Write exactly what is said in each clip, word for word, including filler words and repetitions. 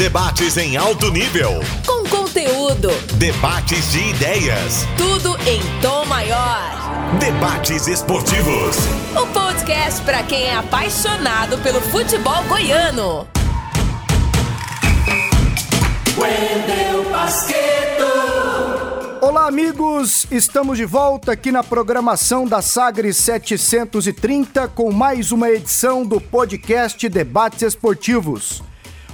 Debates em alto nível. Com conteúdo. Debates de ideias. Tudo em tom maior. Debates Esportivos. O podcast para quem é apaixonado pelo futebol goiano. Olá, amigos! Estamos de volta aqui na programação da Sagres setecentos e trinta com mais uma edição do podcast Debates Esportivos.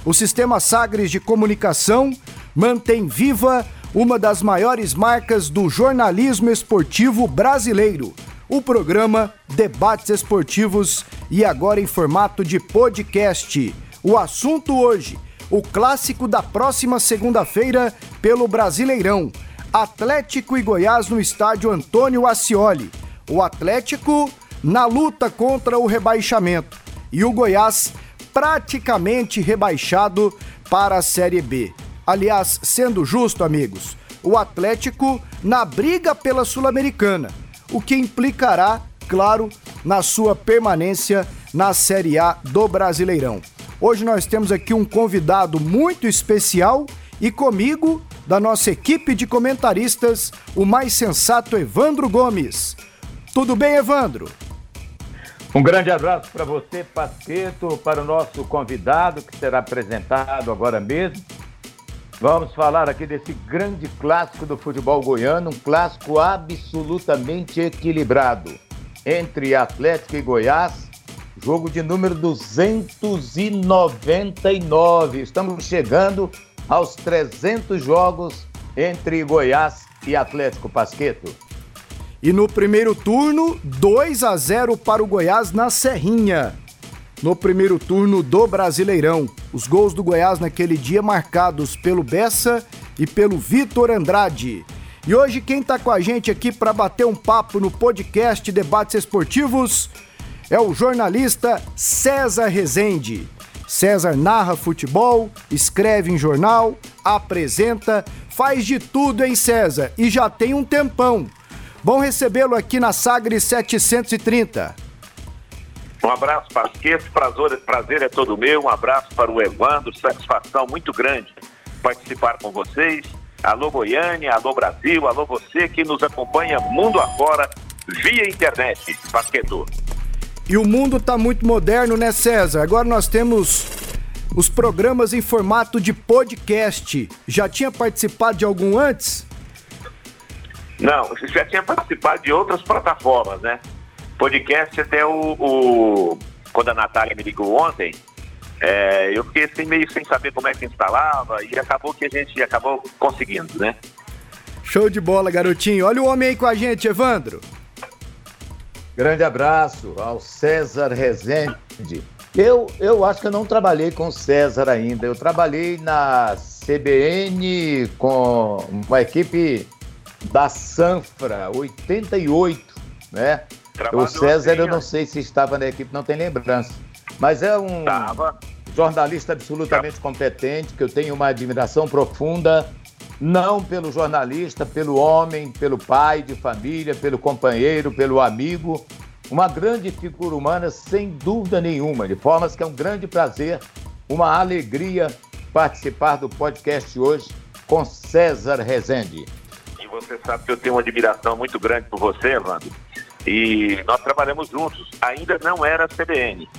O Sistema Sagres de Comunicação mantém viva uma das maiores marcas do jornalismo esportivo brasileiro, o programa Debates Esportivos, e agora em formato de podcast. O assunto hoje: o clássico da próxima segunda-feira pelo Brasileirão. Atlético e Goiás no estádio Antônio Accioly. O Atlético na luta contra o rebaixamento e o Goiás praticamente rebaixado para a Série B. Aliás, sendo justo, amigos, o Atlético na briga pela Sul-Americana, o que implicará, claro, na sua permanência na Série A do Brasileirão. Hoje nós temos aqui um convidado muito especial e comigo, da nossa equipe de comentaristas, o mais sensato Evandro Gomes. Tudo bem, Evandro? Um grande abraço para você, Pasquetto, para o nosso convidado, que será apresentado agora mesmo. Vamos falar aqui desse grande clássico do futebol goiano, um clássico absolutamente equilibrado entre Atlético e Goiás. Jogo de número duzentos e noventa e nove. Estamos chegando aos trezentos jogos entre Goiás e Atlético, Pasquetto. E no primeiro turno, dois a zero para o Goiás na Serrinha. No primeiro turno do Brasileirão. Os gols do Goiás naquele dia marcados pelo Bessa e pelo Vitor Andrade. E hoje quem está com a gente aqui para bater um papo no podcast Debates Esportivos é o jornalista César Rezende. César narra futebol, escreve em jornal, apresenta, faz de tudo, hein, César? E já tem um tempão. Bom recebê-lo aqui na Sagres setecentos e trinta. Um abraço, Pasquetto, prazer, prazer é todo meu. Um abraço para o Evandro, satisfação muito grande participar com vocês. Alô Goiânia, alô Brasil, alô você que nos acompanha mundo afora via internet, Pasquetto. E o mundo está muito moderno, né, César? Agora nós temos os programas em formato de podcast. Já tinha participado de algum antes? Não, já tinha participado de outras plataformas, né? Podcast até o... o... Quando a Natália me ligou ontem, é, eu fiquei assim, meio sem saber como é que instalava, e acabou que a gente acabou conseguindo, né? Show de bola, garotinho. Olha o homem aí com a gente, Evandro. Grande abraço ao César Rezende. Eu, eu acho que eu não trabalhei com o César ainda. Eu trabalhei na C B N com uma equipe da Sanfra, oitenta e oito, né? Trabalhou. O César, assim, eu não sei se estava na equipe, não tem lembrança. Mas é um tava. jornalista absolutamente tava. competente, que eu tenho uma admiração profunda, não pelo jornalista, pelo homem, pelo pai de família, pelo companheiro, pelo amigo. Uma grande figura humana, sem dúvida nenhuma. De formas que é um grande prazer, uma alegria participar do podcast hoje com César Rezende. E você sabe que eu tenho uma admiração muito grande por você, Evandro. E nós trabalhamos juntos. Ainda não era a C B N.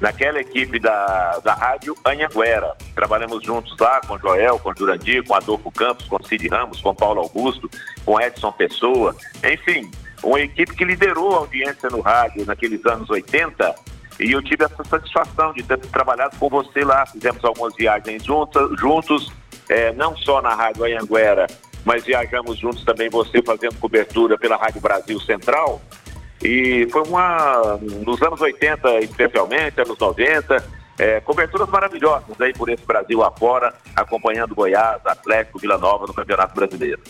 Naquela equipe da, da Rádio Anhanguera. Trabalhamos juntos lá com Joel, com Jurandir, com Adolfo Campos, com Cid Ramos, com Paulo Augusto, com Edson Pessoa. Enfim, uma equipe que liderou a audiência no rádio naqueles anos oitenta. E eu tive essa satisfação de ter trabalhado com você lá. Fizemos algumas viagens juntas, juntos, é, não só na Rádio Anhanguera, mas viajamos juntos também, você fazendo cobertura pela Rádio Brasil Central. E foi uma, nos anos oitenta especialmente, anos noventa, é, coberturas maravilhosas aí por esse Brasil afora, acompanhando Goiás, Atlético, Vila Nova no Campeonato Brasileiro.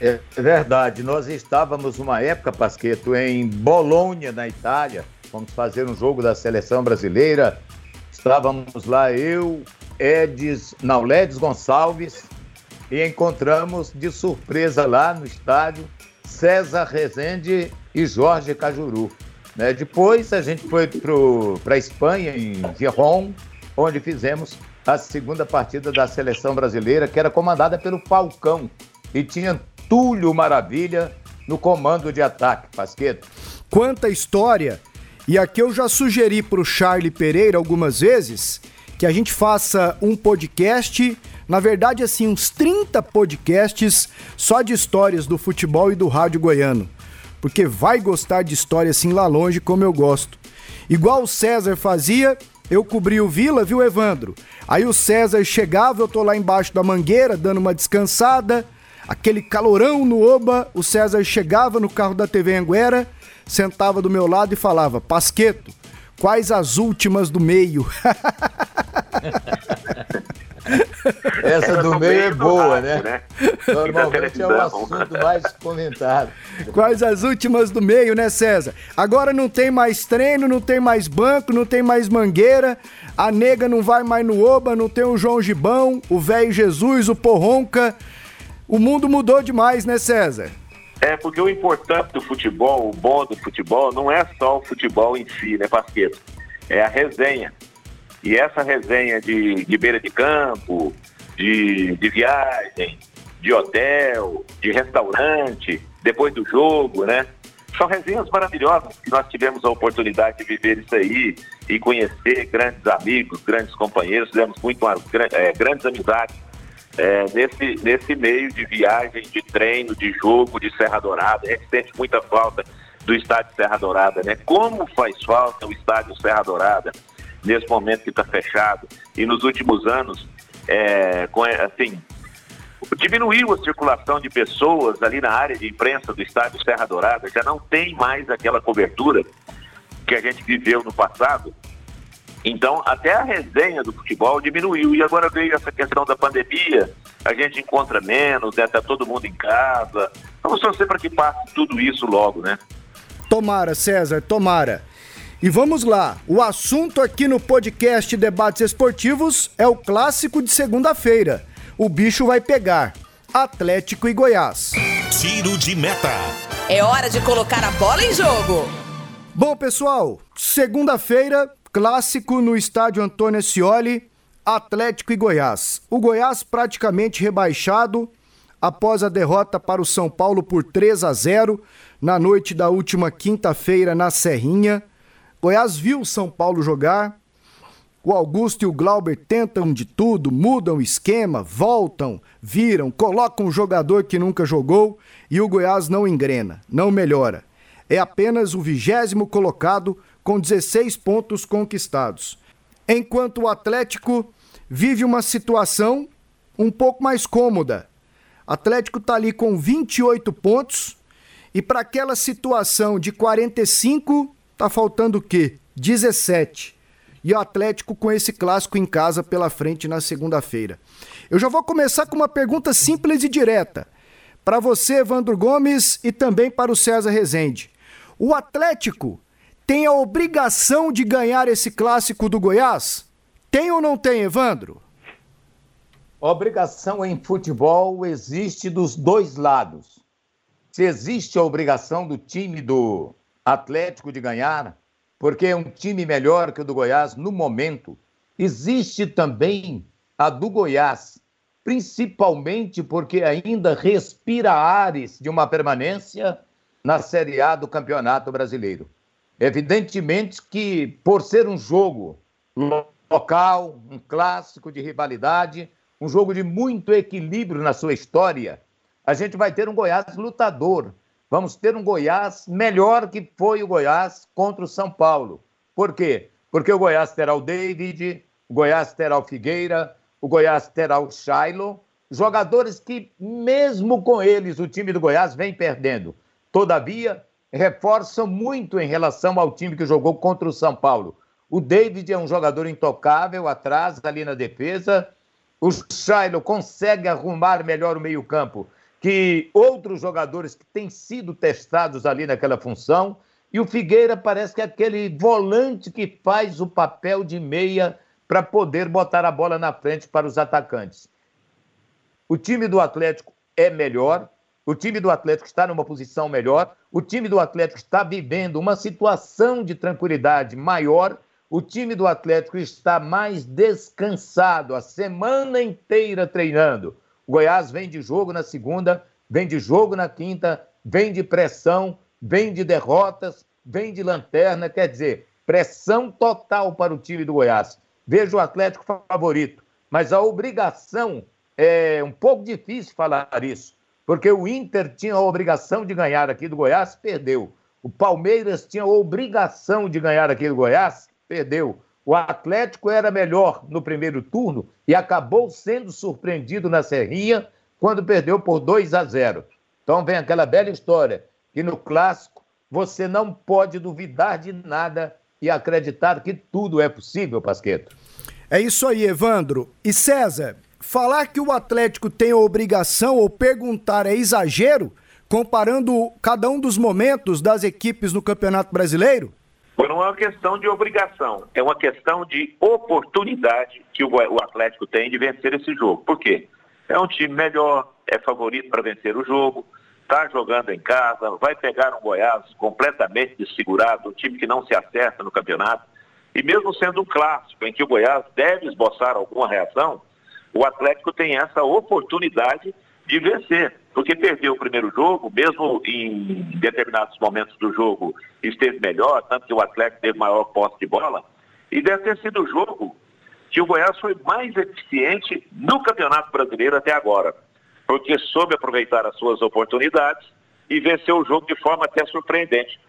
É verdade, nós estávamos uma época, Pasquetto, em Bolonha, na Itália, fomos fazer um jogo da seleção brasileira, estávamos lá eu, Edis, não, Ledes Gonçalves, e encontramos de surpresa lá no estádio César Rezende e Jorge Cajuru, né? Depois a gente foi para a Espanha, em Giron, onde fizemos a segunda partida da seleção brasileira, que era comandada pelo Falcão, e tinha Túlio Maravilha no comando de ataque, Pasquetto. Quanta história! E aqui eu já sugeri para o Charlie Pereira algumas vezes que a gente faça um podcast, na verdade assim, uns trinta podcasts só de histórias do futebol e do rádio goiano, porque vai gostar de história assim lá longe como eu gosto. Igual o César fazia, eu cobri o Vila, viu, Evandro? Aí o César chegava, eu tô lá embaixo da mangueira dando uma descansada, aquele calorão no Oba, o César chegava no carro da T V Anguera, sentava do meu lado e falava: Pasquetto, quais as últimas do meio? Essa do meio é boa, né? Normalmente é o assunto mais comentado. Quais as últimas do meio, né, César? Agora não tem mais treino, não tem mais banco, não tem mais mangueira, a nega não vai mais no Oba, não tem o João Gibão, o Velho Jesus, o Porronca. O mundo mudou demais, né, César? É, porque o importante do futebol, o bom do futebol, não é só o futebol em si, né, Pasquetto? É a resenha. E essa resenha de, de beira de campo, de, de viagem, de hotel, de restaurante, depois do jogo, né? São resenhas maravilhosas que nós tivemos a oportunidade de viver isso aí e conhecer grandes amigos, grandes companheiros. Fizemos muito uma, é, grandes amizades é, nesse, nesse meio de viagem, de treino, de jogo, de Serra Dourada. A gente sente muita falta do estádio Serra Dourada, né? Como faz falta o estádio Serra Dourada nesse momento que está fechado, e nos últimos anos, é, assim, diminuiu a circulação de pessoas ali na área de imprensa do estádio Serra Dourada, já não tem mais aquela cobertura que a gente viveu no passado, então até a resenha do futebol diminuiu, e agora veio essa questão da pandemia, a gente encontra menos, né? Tá todo mundo em casa, vamos torcer para que passe tudo isso logo, né? Tomara, César, tomara. E vamos lá, o assunto aqui no podcast Debates Esportivos é o clássico de segunda-feira. O bicho vai pegar. Atlético e Goiás. Tiro de meta. É hora de colocar a bola em jogo. Bom, pessoal, segunda-feira, clássico no estádio Antônio Accioly, Atlético e Goiás. O Goiás praticamente rebaixado após a derrota para o São Paulo por três a zero na noite da última quinta-feira na Serrinha. Goiás viu o São Paulo jogar, o Augusto e o Glauber tentam de tudo, mudam o esquema, voltam, viram, colocam um jogador que nunca jogou e o Goiás não engrena, não melhora. É apenas o vigésimo colocado com dezesseis pontos conquistados. Enquanto o Atlético vive uma situação um pouco mais cômoda. O Atlético está ali com vinte e oito pontos e para aquela situação de quarenta e cinco... tá faltando o quê? dezessete. E o Atlético com esse clássico em casa pela frente na segunda-feira. Eu já vou começar com uma pergunta simples e direta. Para você, Evandro Gomes, e também para o César Rezende. O Atlético tem a obrigação de ganhar esse clássico do Goiás? Tem ou não tem, Evandro? Obrigação em futebol existe dos dois lados. Se existe a obrigação do time do Atlético de ganhar, porque é um time melhor que o do Goiás no momento. Existe também a do Goiás, principalmente porque ainda respira ares de uma permanência na Série A do Campeonato Brasileiro. Evidentemente que, por ser um jogo local, um clássico de rivalidade, um jogo de muito equilíbrio na sua história, a gente vai ter um Goiás lutador. Vamos ter um Goiás melhor que foi o Goiás contra o São Paulo. Por quê? Porque o Goiás terá o David, o Goiás terá o Figueira, o Goiás terá o Shailo, jogadores que, mesmo com eles, o time do Goiás vem perdendo. Todavia, reforçam muito em relação ao time que jogou contra o São Paulo. O David é um jogador intocável atrás, ali na defesa. O Shailo consegue arrumar melhor o meio-campo que outros jogadores que têm sido testados ali naquela função, e o Figueira parece que é aquele volante que faz o papel de meia para poder botar a bola na frente para os atacantes. O time do Atlético é melhor, o time do Atlético está numa posição melhor, o time do Atlético está vivendo uma situação de tranquilidade maior, O time do Atlético está mais descansado, a semana inteira treinando. O Goiás vem de jogo na segunda, vem de jogo na quinta, vem de pressão, vem de derrotas, vem de lanterna, quer dizer, pressão total para o time do Goiás. Vejo o Atlético favorito, mas a obrigação, é um pouco difícil falar isso, porque o Inter tinha a obrigação de ganhar aqui do Goiás, perdeu. O Palmeiras tinha a obrigação de ganhar aqui do Goiás, perdeu. O Atlético era melhor no primeiro turno e acabou sendo surpreendido na Serrinha quando perdeu por dois a zero. Então vem aquela bela história que no clássico você não pode duvidar de nada e acreditar que tudo é possível, Pasquetto. É isso aí, Evandro. E César, falar que o Atlético tem a obrigação ou perguntar é exagero, comparando cada um dos momentos das equipes no Campeonato Brasileiro? Não é uma questão de obrigação, é uma questão de oportunidade que o Atlético tem de vencer esse jogo. Por quê? É um time melhor, é favorito para vencer o jogo, está jogando em casa, vai pegar um Goiás completamente desfigurado, um time que não se acerta no campeonato. E mesmo sendo um clássico em que o Goiás deve esboçar alguma reação, o Atlético tem essa oportunidade de vencer. Porque perdeu o primeiro jogo, mesmo em determinados momentos do jogo esteve melhor, tanto que o Atlético teve maior posse de bola, e deve ter sido o jogo que o Goiás foi mais eficiente no Campeonato Brasileiro até agora, porque soube aproveitar as suas oportunidades e venceu o jogo de forma até surpreendente.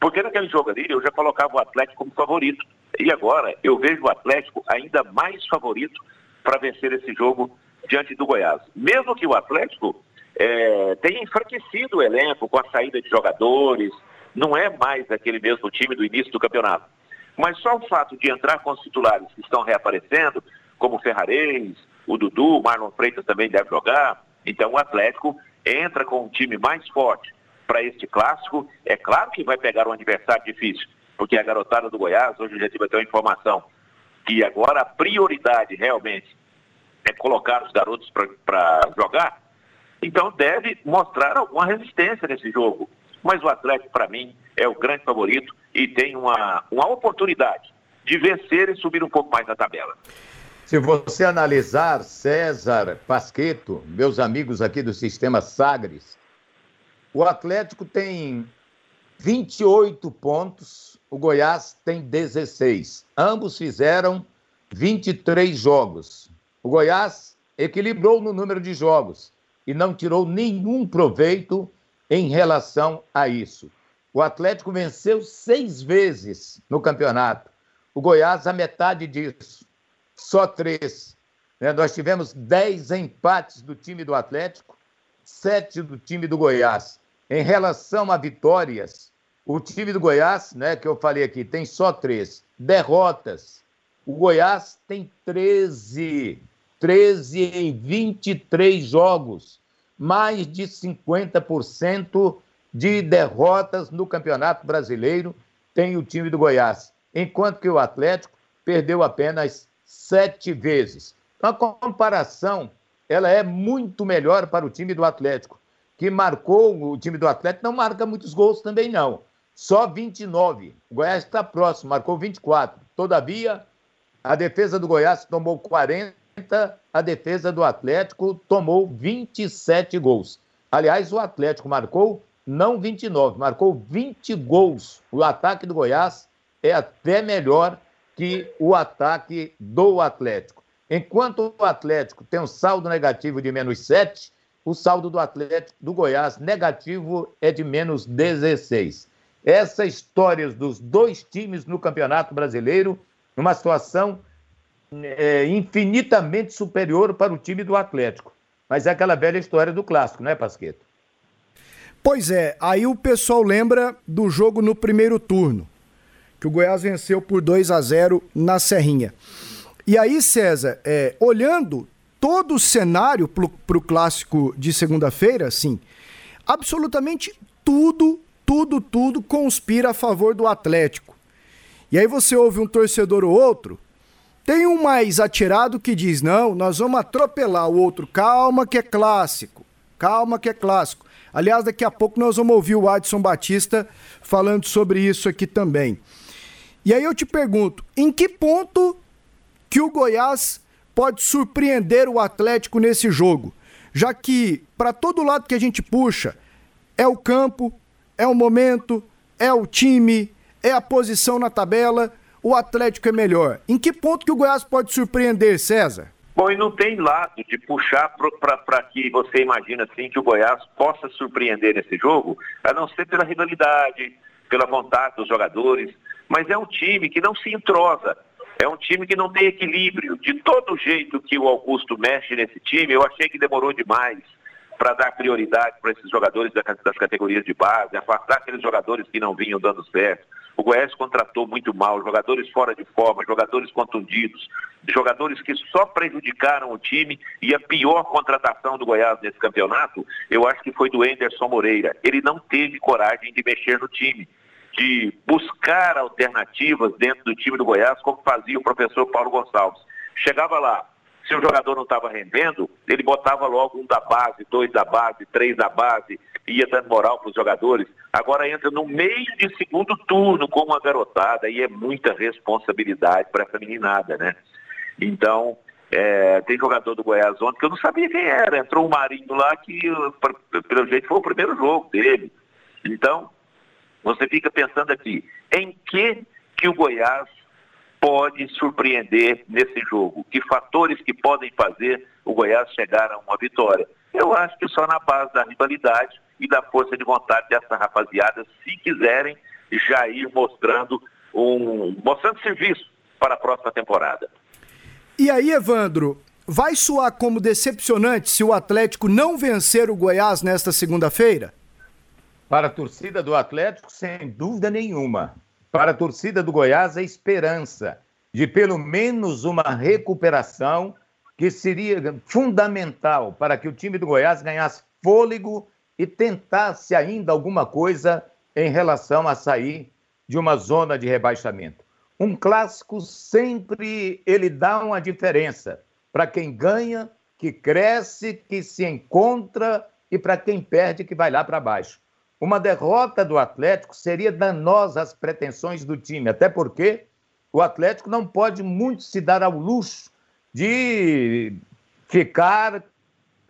Porque naquele jogo ali eu já colocava o Atlético como favorito, e agora eu vejo o Atlético ainda mais favorito para vencer esse jogo diante do Goiás. Mesmo que o Atlético É, tem enfraquecido o elenco com a saída de jogadores, não é mais aquele mesmo time do início do campeonato. Mas só o fato de entrar com os titulares que estão reaparecendo, como o Ferrareis, o Dudu, o Marlon Freitas também deve jogar, então o Atlético entra com um time mais forte para este clássico. É claro que vai pegar um adversário difícil, porque a garotada do Goiás, hoje eu já tive até uma informação, que agora a prioridade realmente é colocar os garotos para jogar. Então deve mostrar alguma resistência nesse jogo. Mas o Atlético, para mim, é o grande favorito e tem uma, uma oportunidade de vencer e subir um pouco mais na tabela. Se você analisar, César, Pasquetto, meus amigos aqui do Sistema Sagres, o Atlético tem vinte e oito pontos, o Goiás tem dezesseis. Ambos fizeram vinte e três jogos. O Goiás equilibrou no número de jogos e não tirou nenhum proveito em relação a isso. O Atlético venceu seis vezes no campeonato. O Goiás, a metade disso, só três. Né? Nós tivemos dez empates do time do Atlético, sete do time do Goiás. Em relação a vitórias, o time do Goiás, né, que eu falei aqui, tem só três. Derrotas, o Goiás tem treze. treze em vinte e três jogos, mais de cinquenta por cento de derrotas no Campeonato Brasileiro tem o time do Goiás, enquanto que o Atlético perdeu apenas sete vezes. A comparação, ela é muito melhor para o time do Atlético, que marcou, o time do Atlético não marca muitos gols também não, só vinte e nove, o Goiás está próximo, marcou vinte e quatro, todavia a defesa do Goiás tomou quarenta, a defesa do Atlético tomou vinte e sete gols. Aliás, o Atlético marcou, não vinte e nove, marcou vinte gols. O ataque do Goiás é até melhor que o ataque do Atlético. Enquanto o Atlético tem um saldo negativo de menos sete, o saldo do Atlético do Goiás negativo é de menos dezesseis. Essa história dos dois times no Campeonato Brasileiro, numa situação É infinitamente superior para o time do Atlético. Mas é aquela velha história do clássico, né, Pasquetto? Pois é, aí o pessoal lembra do jogo no primeiro turno, que o Goiás venceu por dois a zero na Serrinha. E aí, César, é, olhando todo o cenário para o clássico de segunda-feira, assim, absolutamente tudo, tudo, tudo conspira a favor do Atlético. E aí você ouve um torcedor ou outro. Tem um mais atirado que diz, não, nós vamos atropelar o outro, calma que é clássico, calma que é clássico. Aliás, daqui a pouco nós vamos ouvir o Adson Batista falando sobre isso aqui também. E aí eu te pergunto, em que ponto que o Goiás pode surpreender o Atlético nesse jogo? Já que, para todo lado que a gente puxa, é o campo, é o momento, é o time, é a posição na tabela, o Atlético é melhor. Em que ponto que o Goiás pode surpreender, César? Bom, e não tem lado de puxar para que você imagina assim, que o Goiás possa surpreender nesse jogo, a não ser pela rivalidade, pela vontade dos jogadores, mas é um time que não se entrosa, é um time que não tem equilíbrio. De todo jeito que o Augusto mexe nesse time, eu achei que demorou demais para dar prioridade para esses jogadores das categorias de base, afastar aqueles jogadores que não vinham dando certo. O Goiás contratou muito mal, jogadores fora de forma, jogadores contundidos, jogadores que só prejudicaram o time, e a pior contratação do Goiás nesse campeonato, eu acho que foi do Anderson Moreira. Ele não teve coragem de mexer no time, de buscar alternativas dentro do time do Goiás, como fazia o professor Paulo Gonçalves. Chegava lá, se o jogador não estava rendendo, ele botava logo um da base, dois da base, três da base, ia dando moral para os jogadores. Agora entra no meio de segundo turno com uma garotada, e é muita responsabilidade para essa meninada, né? Então, é, tem jogador do Goiás ontem que eu não sabia quem era. Entrou o Marinho lá, que pelo jeito foi o primeiro jogo dele. Então, você fica pensando aqui, em que que o Goiás pode surpreender nesse jogo? Que fatores que podem fazer o Goiás chegar a uma vitória? Eu acho que só na base da rivalidade e da força de vontade dessa rapaziada, se quiserem já ir mostrando um mostrando serviço para a próxima temporada. E aí, Evandro, vai soar como decepcionante se o Atlético não vencer o Goiás nesta segunda-feira? Para a torcida do Atlético, sem dúvida nenhuma. Para a torcida do Goiás, a esperança de pelo menos uma recuperação que seria fundamental para que o time do Goiás ganhasse fôlego e tentasse ainda alguma coisa em relação a sair de uma zona de rebaixamento. Um clássico sempre ele dá uma diferença para quem ganha, que cresce, que se encontra, e para quem perde, que vai lá para baixo. Uma derrota do Atlético seria danosa às pretensões do time, até porque o Atlético não pode muito se dar ao luxo de ficar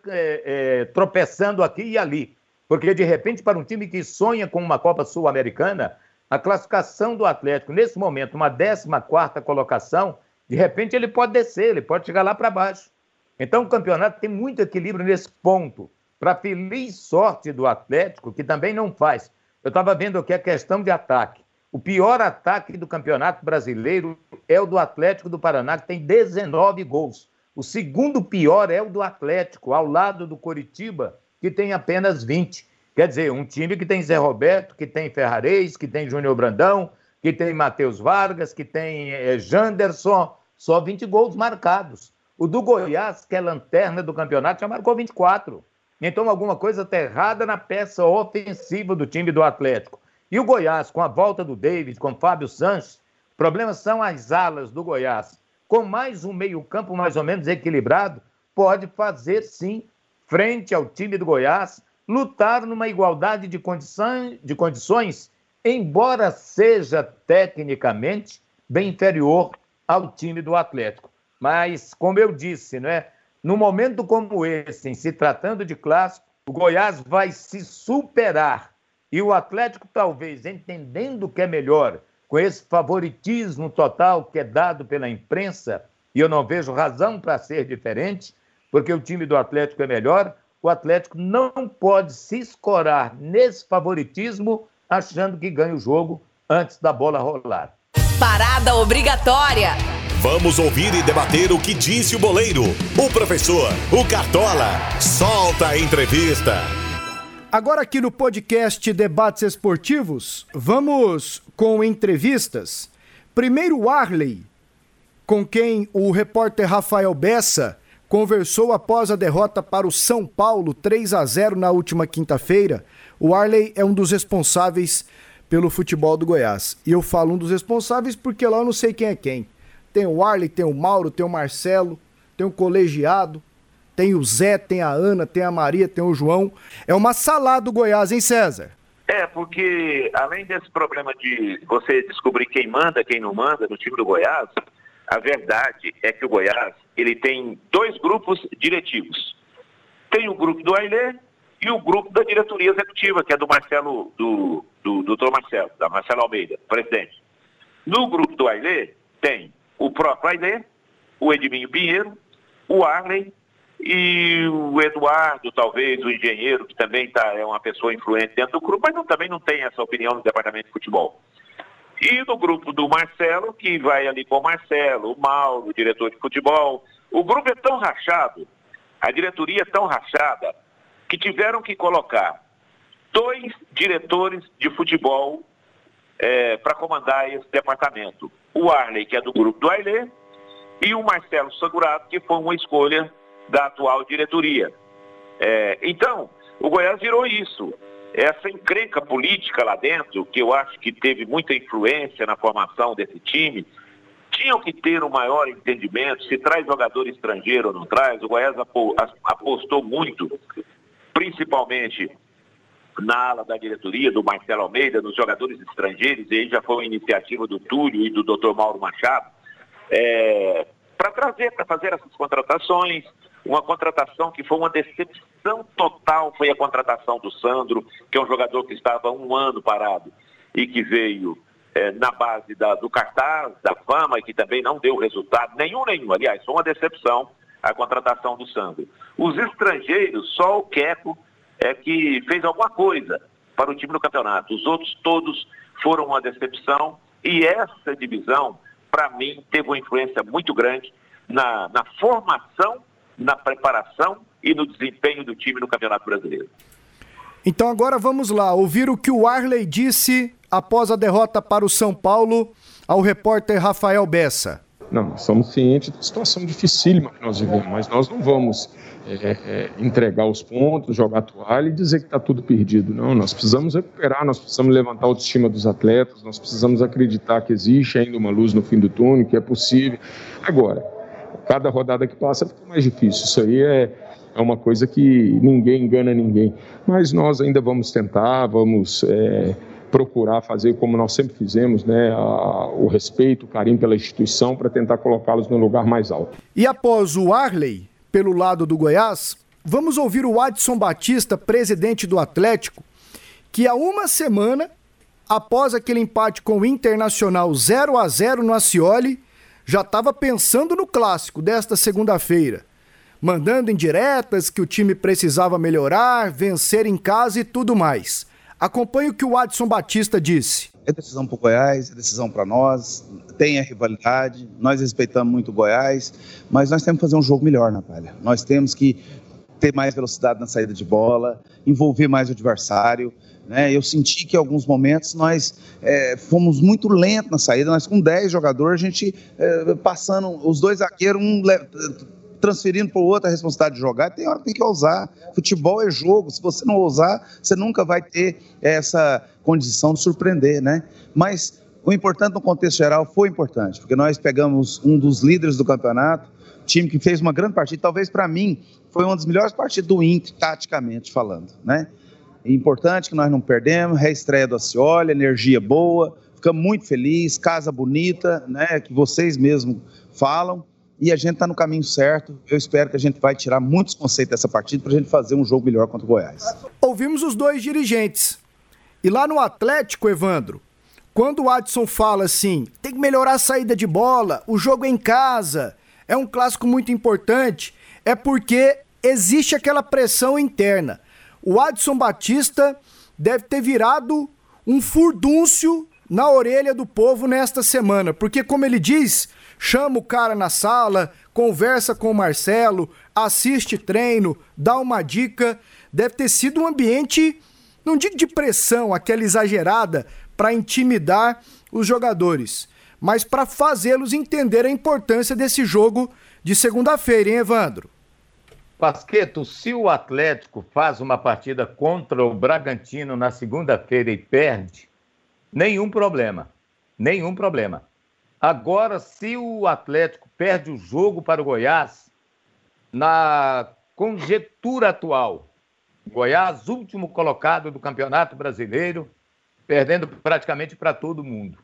é, é, tropeçando aqui e ali, porque de repente para um time que sonha com uma Copa Sul-Americana, a classificação do Atlético nesse momento, uma décima quarta colocação, de repente ele pode descer, ele pode chegar lá para baixo. Então o campeonato tem muito equilíbrio nesse ponto. Para feliz sorte do Atlético, que também não faz. Eu estava vendo aqui a questão de ataque. O pior ataque do Campeonato Brasileiro é o do Atlético do Paraná, que tem dezenove gols. O segundo pior é o do Atlético, ao lado do Coritiba, que tem apenas vinte. Quer dizer, um time que tem Zé Roberto, que tem Ferrareis, que tem Júnior Brandão, que tem Matheus Vargas, que tem é, Janderson, só vinte gols marcados. O do Goiás, que é lanterna do campeonato, já marcou vinte e quatro. Então, alguma coisa está errada na peça ofensiva do time do Atlético. E o Goiás, com a volta do David, com o Fábio Sanches, o problema são as alas do Goiás. Com mais um meio-campo mais ou menos equilibrado, pode fazer, sim, frente ao time do Goiás, lutar numa igualdade de, condição, de condições, embora seja tecnicamente bem inferior ao time do Atlético. Mas, como eu disse, não é? Num momento como esse, em se tratando de clássico, o Goiás vai se superar. E o Atlético, talvez, entendendo que é melhor, com esse favoritismo total que é dado pela imprensa, e eu não vejo razão para ser diferente, porque o time do Atlético é melhor, o Atlético não pode se escorar nesse favoritismo, achando que ganha o jogo antes da bola rolar. Parada obrigatória. Vamos ouvir e debater o que disse o boleiro, o professor, o Cartola. Solta a entrevista. Agora aqui no podcast Debates Esportivos, vamos com entrevistas. Primeiro Arley, com quem o repórter Rafael Bessa conversou após a derrota para o São Paulo, três a zero na última quinta-feira. O Arley é um dos responsáveis pelo futebol do Goiás. E eu falo um dos responsáveis porque lá eu não sei quem é quem. Tem o Arley, tem o Mauro, tem o Marcelo, tem o Colegiado, tem o Zé, tem a Ana, tem a Maria, tem o João. É uma salada do Goiás, hein, César? É, porque além desse problema de você descobrir quem manda, quem não manda no time do Goiás, a verdade é que o Goiás, ele tem dois grupos diretivos. Tem o grupo do Ailê e o grupo da diretoria executiva, que é do Marcelo, do, do, do doutor Marcelo, da Marcelo Almeida, presidente. No grupo do Ailê tem o próprio Ailê, o Edminho Pinheiro, o Arley e o Eduardo, talvez, o engenheiro, que também tá, é uma pessoa influente dentro do grupo, mas não, também não tem essa opinião do departamento de futebol. E no grupo do Marcelo, que vai ali com o Marcelo, o Mauro, o diretor de futebol. O grupo é tão rachado, a diretoria é tão rachada, que tiveram que colocar dois diretores de futebol é, para comandar esse departamento. O Arley, que é do grupo do Ailê, e o Marcelo Segurado, que foi uma escolha da atual diretoria. É, então, o Goiás virou isso. Essa encrenca política lá dentro, que eu acho que teve muita influência na formação desse time, tinham que ter um maior entendimento, se traz jogador estrangeiro ou não traz. O Goiás apostou muito, principalmente na ala da diretoria do Marcelo Almeida, nos jogadores estrangeiros, e aí já foi uma iniciativa do Túlio e do doutor Mauro Machado, é, para trazer, para fazer essas contratações. Uma contratação que foi uma decepção total foi a contratação do Sandro, que é um jogador que estava um ano parado e que veio é, na base da, do cartaz, da fama, e que também não deu resultado nenhum, nenhum. Aliás, foi uma decepção a contratação do Sandro. Os estrangeiros, só o Keco é que fez alguma coisa para o time do campeonato. Os outros todos foram uma decepção, e essa divisão, para mim, teve uma influência muito grande na, na formação, na preparação e no desempenho do time no Campeonato Brasileiro. Então agora vamos lá, ouvir o que o Arley disse após a derrota para o São Paulo ao repórter Rafael Bessa. Não, nós somos cientes da situação dificílima que nós vivemos, mas nós não vamos é, é, entregar os pontos, jogar a toalha e dizer que está tudo perdido. Não, nós precisamos recuperar, nós precisamos levantar a autoestima dos atletas, nós precisamos acreditar que existe ainda uma luz no fim do túnel, que é possível. Agora, cada rodada que passa fica mais difícil. Isso aí é, é uma coisa que ninguém engana ninguém. Mas nós ainda vamos tentar, vamos é, procurar fazer como nós sempre fizemos, né, a, o respeito, o carinho pela instituição, para tentar colocá-los no lugar mais alto. E após o Arley, pelo lado do Goiás, vamos ouvir o Adson Batista, presidente do Atlético, que há uma semana, após aquele empate com o Internacional zero a zero no Accioly, já estava pensando no clássico desta segunda-feira, mandando indiretas que o time precisava melhorar, vencer em casa e tudo mais. Acompanhe o que o Adson Batista disse. É decisão para o Goiás, é decisão para nós, tem a rivalidade, nós respeitamos muito o Goiás, mas nós temos que fazer um jogo melhor, Natália. Nós temos que ter mais velocidade na saída de bola, envolver mais o adversário. Né? Eu senti que em alguns momentos nós é, fomos muito lentos na saída, nós com dez jogadores, a gente é, passando os dois zagueiros, um transferindo para o outro a responsabilidade de jogar. Tem hora que tem que ousar. Futebol é jogo, se você não ousar, você nunca vai ter essa condição de surpreender. Né? Mas o importante no contexto geral foi importante, porque nós pegamos um dos líderes do campeonato, time que fez uma grande partida, talvez para mim foi uma das melhores partidas do Inter, taticamente falando, né? É importante que nós não perdemos, reestreia do Accioly, energia boa, ficamos muito felizes, casa bonita, né? Que vocês mesmos falam, e a gente está no caminho certo. Eu espero que a gente vai tirar muitos conceitos dessa partida para a gente fazer um jogo melhor contra o Goiás. Ouvimos os dois dirigentes, e lá no Atlético, Evandro, quando o Adson fala assim, tem que melhorar a saída de bola, o jogo é em casa, é um clássico muito importante, é porque existe aquela pressão interna. O Adson Batista deve ter virado um furdúncio na orelha do povo nesta semana, porque, como ele diz, chama o cara na sala, conversa com o Marcelo, assiste treino, dá uma dica. Deve ter sido um ambiente, não digo de pressão, aquela exagerada, para intimidar os jogadores, mas para fazê-los entender a importância desse jogo de segunda-feira, hein, Evandro? Pasquetto, se o Atlético faz uma partida contra o Bragantino na segunda-feira e perde, nenhum problema, nenhum problema. Agora, se o Atlético perde o jogo para o Goiás, na conjectura atual, Goiás, último colocado do Campeonato Brasileiro, perdendo praticamente para todo mundo.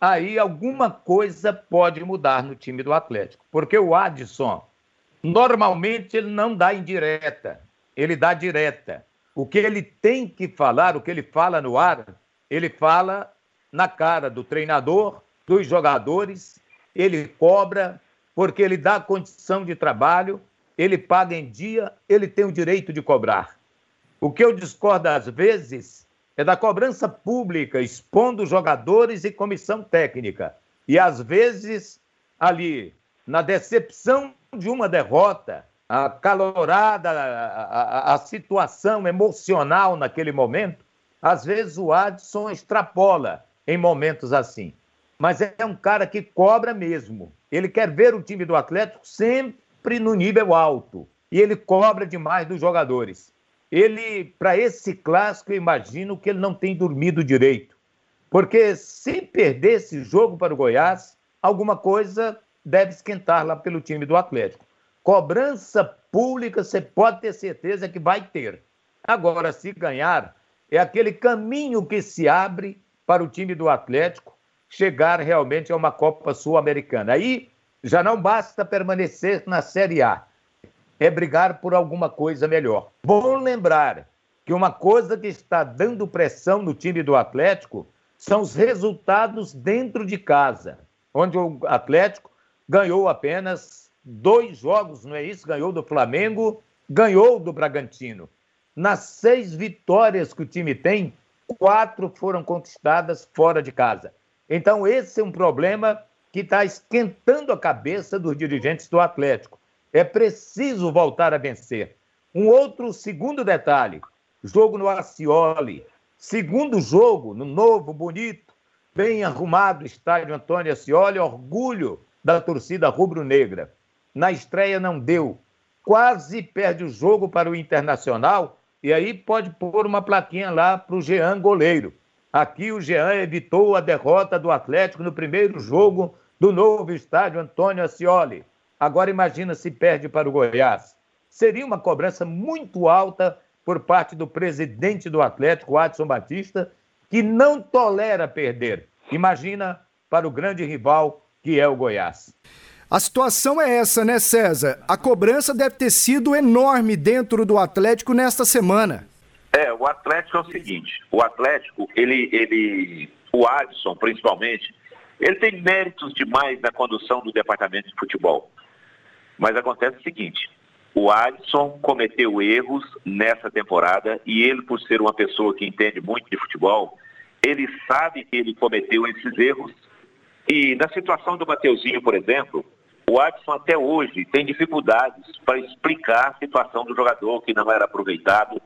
Aí alguma coisa pode mudar no time do Atlético, porque o Adson, normalmente ele não dá indireta, ele dá direta. O que ele tem que falar, o que ele fala no ar, ele fala na cara do treinador, dos jogadores, ele cobra, porque ele dá condição de trabalho, ele paga em dia, ele tem o direito de cobrar. O que eu discordo às vezes é da cobrança pública, expondo jogadores e comissão técnica. E às vezes, ali, na decepção de uma derrota, a calorada, a, a, a situação emocional naquele momento, às vezes o Adson extrapola em momentos assim. Mas é um cara que cobra mesmo. Ele quer ver o time do Atlético sempre no nível alto. E ele cobra demais dos jogadores. Ele, para esse clássico, eu imagino que ele não tem dormido direito. Porque se perder esse jogo para o Goiás, alguma coisa deve esquentar lá pelo time do Atlético. Cobrança pública, você pode ter certeza que vai ter. Agora, se ganhar, é aquele caminho que se abre para o time do Atlético chegar realmente a uma Copa Sul-Americana. Aí já não basta permanecer na Série A. É brigar por alguma coisa melhor. Bom lembrar que uma coisa que está dando pressão no time do Atlético são os resultados dentro de casa, onde o Atlético ganhou apenas dois jogos, não é isso? Ganhou do Flamengo, ganhou do Bragantino. Nas seis vitórias que o time tem, quatro foram conquistadas fora de casa. Então esse é um problema que está esquentando a cabeça dos dirigentes do Atlético. É preciso voltar a vencer. Um outro segundo detalhe, jogo no Accioly. Segundo jogo, no novo, bonito, bem arrumado estádio Antônio Accioly, orgulho da torcida rubro-negra. Na estreia não deu. Quase perde o jogo para o Internacional e aí pode pôr uma plaquinha lá para o Jean goleiro. Aqui o Jean evitou a derrota do Atlético no primeiro jogo do novo estádio Antônio Accioly. Agora imagina se perde para o Goiás. Seria uma cobrança muito alta por parte do presidente do Atlético, Adson Batista, que não tolera perder. Imagina para o grande rival que é o Goiás. A situação é essa, né, César? A cobrança deve ter sido enorme dentro do Atlético nesta semana. É, o Atlético é o seguinte, o Atlético, ele, ele, o Adson principalmente, ele tem méritos demais na condução do departamento de futebol. Mas acontece o seguinte, o Adson cometeu erros nessa temporada e ele, por ser uma pessoa que entende muito de futebol, ele sabe que ele cometeu esses erros. E na situação do Mateuzinho, por exemplo, o Adson até hoje tem dificuldades para explicar a situação do jogador que não era aproveitado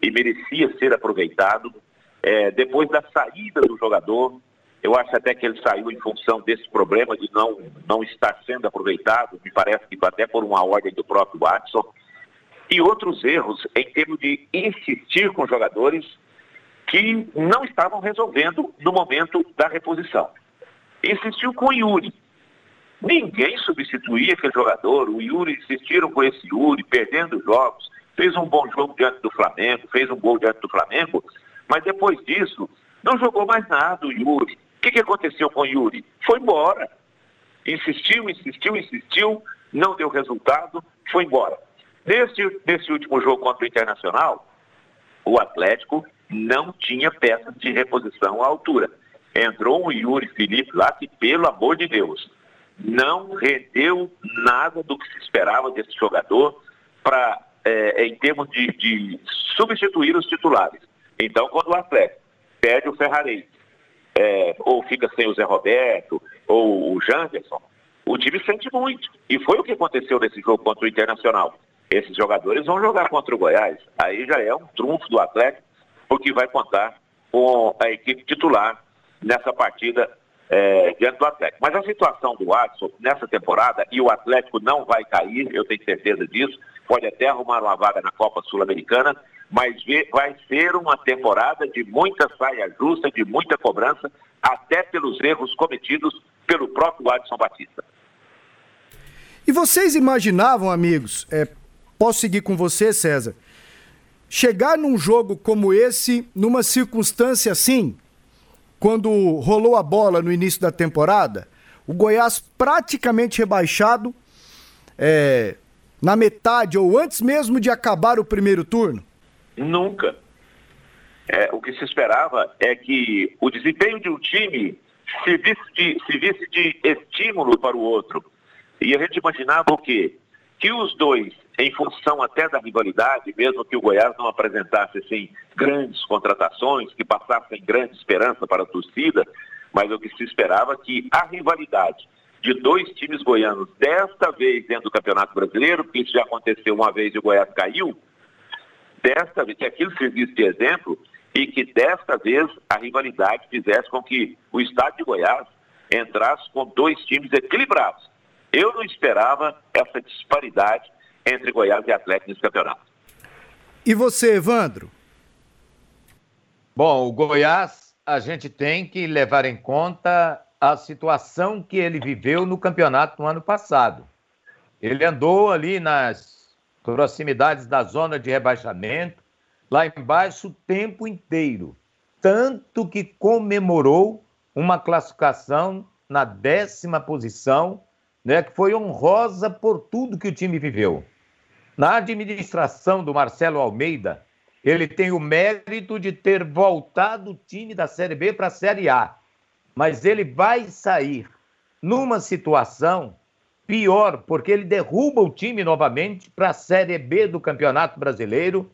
e merecia ser aproveitado. É, depois da saída do jogador, eu acho até que ele saiu em função desse problema de não, não estar sendo aproveitado, me parece que até por uma ordem do próprio Adson. E outros erros em termos de insistir com jogadores que não estavam resolvendo no momento da reposição. Insistiu com o Yuri. Ninguém substituía aquele jogador, o Yuri, insistiram com esse Yuri, perdendo jogos, fez um bom jogo diante do Flamengo, fez um gol diante do Flamengo, mas depois disso não jogou mais nada o Yuri. O que, que aconteceu com o Yuri? Foi embora. Insistiu, insistiu, insistiu, não deu resultado, foi embora. Nesse, nesse último jogo contra o Internacional, o Atlético não tinha peças de reposição à altura. Entrou um Yuri Felipe lá que, pelo amor de Deus, não rendeu nada do que se esperava desse jogador pra, é, em termos de, de substituir os titulares. Então, quando o Atlético perde o Ferrareis, é, ou fica sem o Zé Roberto, ou o Janderson, o time sente muito. E foi o que aconteceu nesse jogo contra o Internacional. Esses jogadores vão jogar contra o Goiás. Aí já é um trunfo do Atlético, porque vai contar com a equipe titular nessa partida é, diante do Atlético. Mas a situação do Adson nessa temporada, e o Atlético não vai cair, eu tenho certeza disso, pode até arrumar uma vaga na Copa Sul-Americana, mas vai ser uma temporada de muita saia justa, de muita cobrança, até pelos erros cometidos pelo próprio Adson Batista. E vocês imaginavam, amigos, é, posso seguir com você, César, chegar num jogo como esse, numa circunstância assim, quando rolou a bola no início da temporada, o Goiás praticamente rebaixado, é, na metade ou antes mesmo de acabar o primeiro turno? Nunca. É, o que se esperava é que o desempenho de um time servisse de, servisse de estímulo para o outro. E a gente imaginava o quê? Que os dois, em função até da rivalidade, mesmo que o Goiás não apresentasse assim, grandes contratações, que passassem grande esperança para a torcida, mas o que se esperava é que a rivalidade de dois times goianos, desta vez dentro do Campeonato Brasileiro, porque isso já aconteceu uma vez e o Goiás caiu, desta vez, que aquilo servisse de exemplo, e que desta vez a rivalidade fizesse com que o estado de Goiás entrasse com dois times equilibrados. Eu não esperava essa disparidade entre Goiás e Atlético nesse campeonato. E você, Evandro? Bom, o Goiás, a gente tem que levar em conta a situação que ele viveu no campeonato no ano passado. Ele andou ali nas proximidades da zona de rebaixamento, lá embaixo o tempo inteiro, tanto que comemorou uma classificação na décima posição, né, que foi honrosa por tudo que o time viveu. Na administração do Marcelo Almeida, ele tem o mérito de ter voltado o time da Série B para a Série A, mas ele vai sair numa situação pior, porque ele derruba o time novamente para a Série B do Campeonato Brasileiro,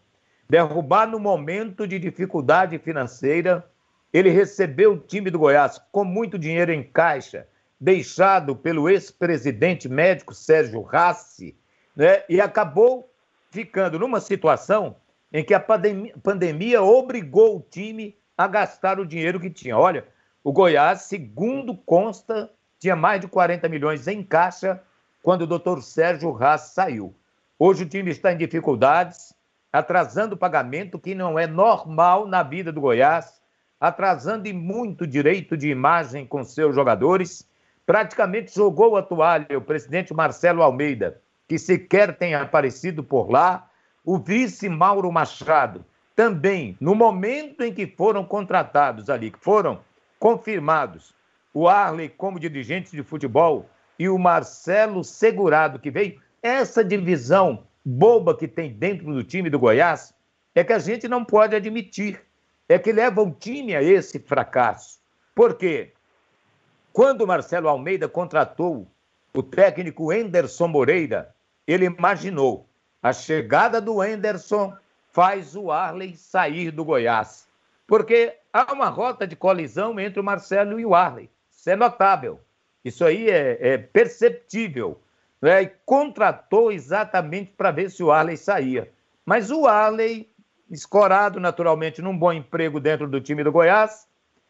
derrubar no momento de dificuldade financeira. Ele recebeu o time do Goiás com muito dinheiro em caixa, deixado pelo ex-presidente médico Sérgio Rassi, né? E acabou ficando numa situação em que a pandemia, pandemia obrigou o time a gastar o dinheiro que tinha. Olha, o Goiás, segundo consta, tinha mais de quarenta milhões em caixa quando o doutor Sérgio Rassi saiu. Hoje o time está em dificuldades, atrasando o pagamento, que não é normal na vida do Goiás, atrasando e muito direito de imagem com seus jogadores. Praticamente jogou a toalha o presidente Marcelo Almeida, que sequer tem aparecido por lá. O vice Mauro Machado, também, no momento em que foram contratados ali, que foram confirmados, o Arley como dirigente de futebol e o Marcelo Segurado, que veio, essa divisão boba que tem dentro do time do Goiás, é que a gente não pode admitir, é que leva o time a esse fracasso. Por quê? Quando o Marcelo Almeida contratou o técnico Anderson Moreira, ele imaginou, a chegada do Anderson faz o Arley sair do Goiás, porque há uma rota de colisão entre o Marcelo e o Arley, isso é notável, isso aí é, é perceptível. E contratou exatamente para ver se o Arley saía. Mas o Arley, escorado naturalmente num bom emprego dentro do time do Goiás,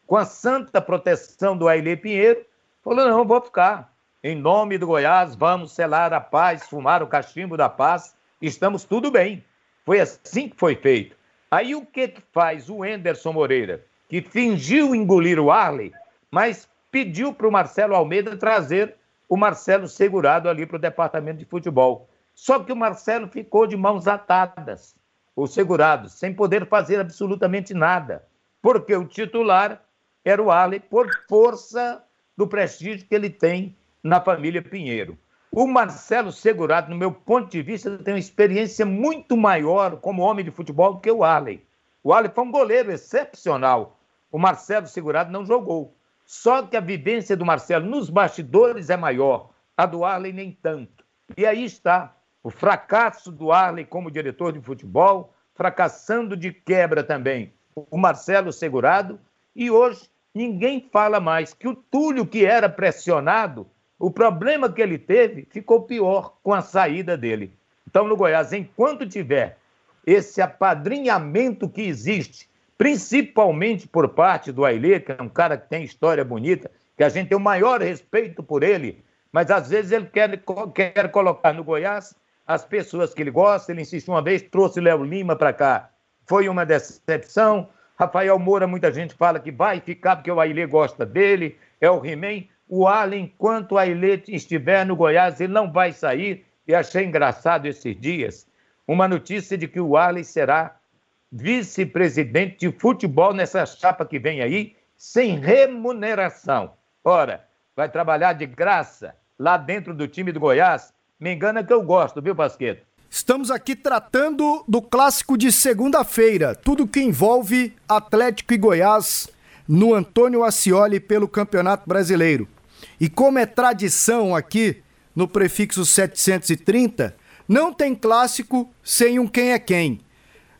com a santa proteção do Ailê Pinheiro, falou, não, vou ficar. Em nome do Goiás, vamos selar a paz, fumar o cachimbo da paz, estamos tudo bem. Foi assim que foi feito. Aí o que faz o Anderson Moreira, que fingiu engolir o Arley, mas pediu para o Marcelo Almeida trazer o Marcelo Segurado ali para o departamento de futebol. Só que o Marcelo ficou de mãos atadas, o Segurado, sem poder fazer absolutamente nada, porque o titular era o Arley por força do prestígio que ele tem na família Pinheiro. O Marcelo Segurado, no meu ponto de vista, tem uma experiência muito maior como homem de futebol do que o Arley. O Arley foi um goleiro excepcional. O Marcelo Segurado não jogou. Só que a vivência do Marcelo nos bastidores é maior, a do Arley nem tanto. E aí está o fracasso do Arley como diretor de futebol, fracassando de quebra também o Marcelo Segurado, e hoje ninguém fala mais que o Túlio, que era pressionado, o problema que ele teve ficou pior com a saída dele. Então no Goiás, enquanto tiver esse apadrinhamento que existe, principalmente por parte do Ailê, que é um cara que tem história bonita, que a gente tem o maior respeito por ele, mas às vezes ele quer, quer colocar no Goiás as pessoas que ele gosta. Ele insiste uma vez, trouxe Léo Lima para cá, foi uma decepção. Rafael Moura, muita gente fala que vai ficar porque o Ailê gosta dele, é o He-Man. O Arley, enquanto o Ailê estiver no Goiás, ele não vai sair. E achei engraçado esses dias uma notícia de que o Arley será vice-presidente de futebol nessa chapa que vem aí, sem remuneração. Ora, vai trabalhar de graça lá dentro do time do Goiás. Me engana que eu gosto, viu, Pasquetto? Estamos aqui tratando do clássico de segunda-feira, tudo que envolve Atlético e Goiás no Antônio Accioly pelo Campeonato Brasileiro. E como é tradição aqui no prefixo setecentos e trinta, não tem clássico sem um quem é quem.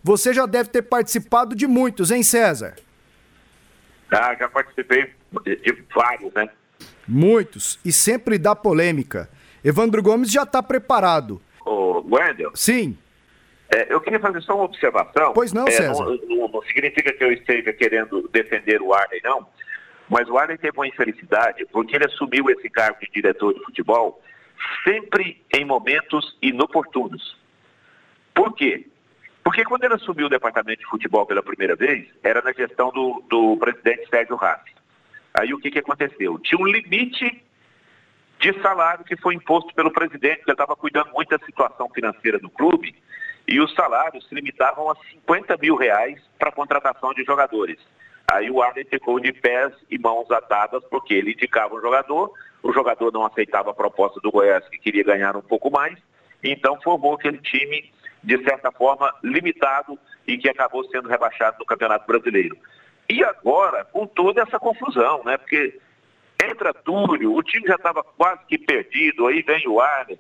Você já deve ter participado de muitos, hein, César? Ah, já participei de vários, né? Muitos, e sempre dá polêmica. Evandro Gomes já está preparado. Ô, Wendel? Sim. É, eu queria fazer só uma observação. Pois não, é, César. Não, não, não significa que eu esteja querendo defender o Arley, não. Mas o Arley teve uma infelicidade, porque ele assumiu esse cargo de diretor de futebol sempre em momentos inoportunos. Por quê? Porque quando ele assumiu o departamento de futebol pela primeira vez, era na gestão do, do presidente Sérgio Rassi. Aí o que, que aconteceu? Tinha um limite de salário que foi imposto pelo presidente, que estava cuidando muito da situação financeira do clube, e os salários se limitavam a cinquenta mil reais para contratação de jogadores. Aí o Arley ficou de pés e mãos atadas, porque ele indicava um jogador, o jogador não aceitava a proposta do Goiás, que queria ganhar um pouco mais, então formou aquele time, de certa forma, limitado e que acabou sendo rebaixado no Campeonato Brasileiro. E agora, com toda essa confusão, né? Porque entra Túlio, o time já estava quase que perdido, aí vem o Arley,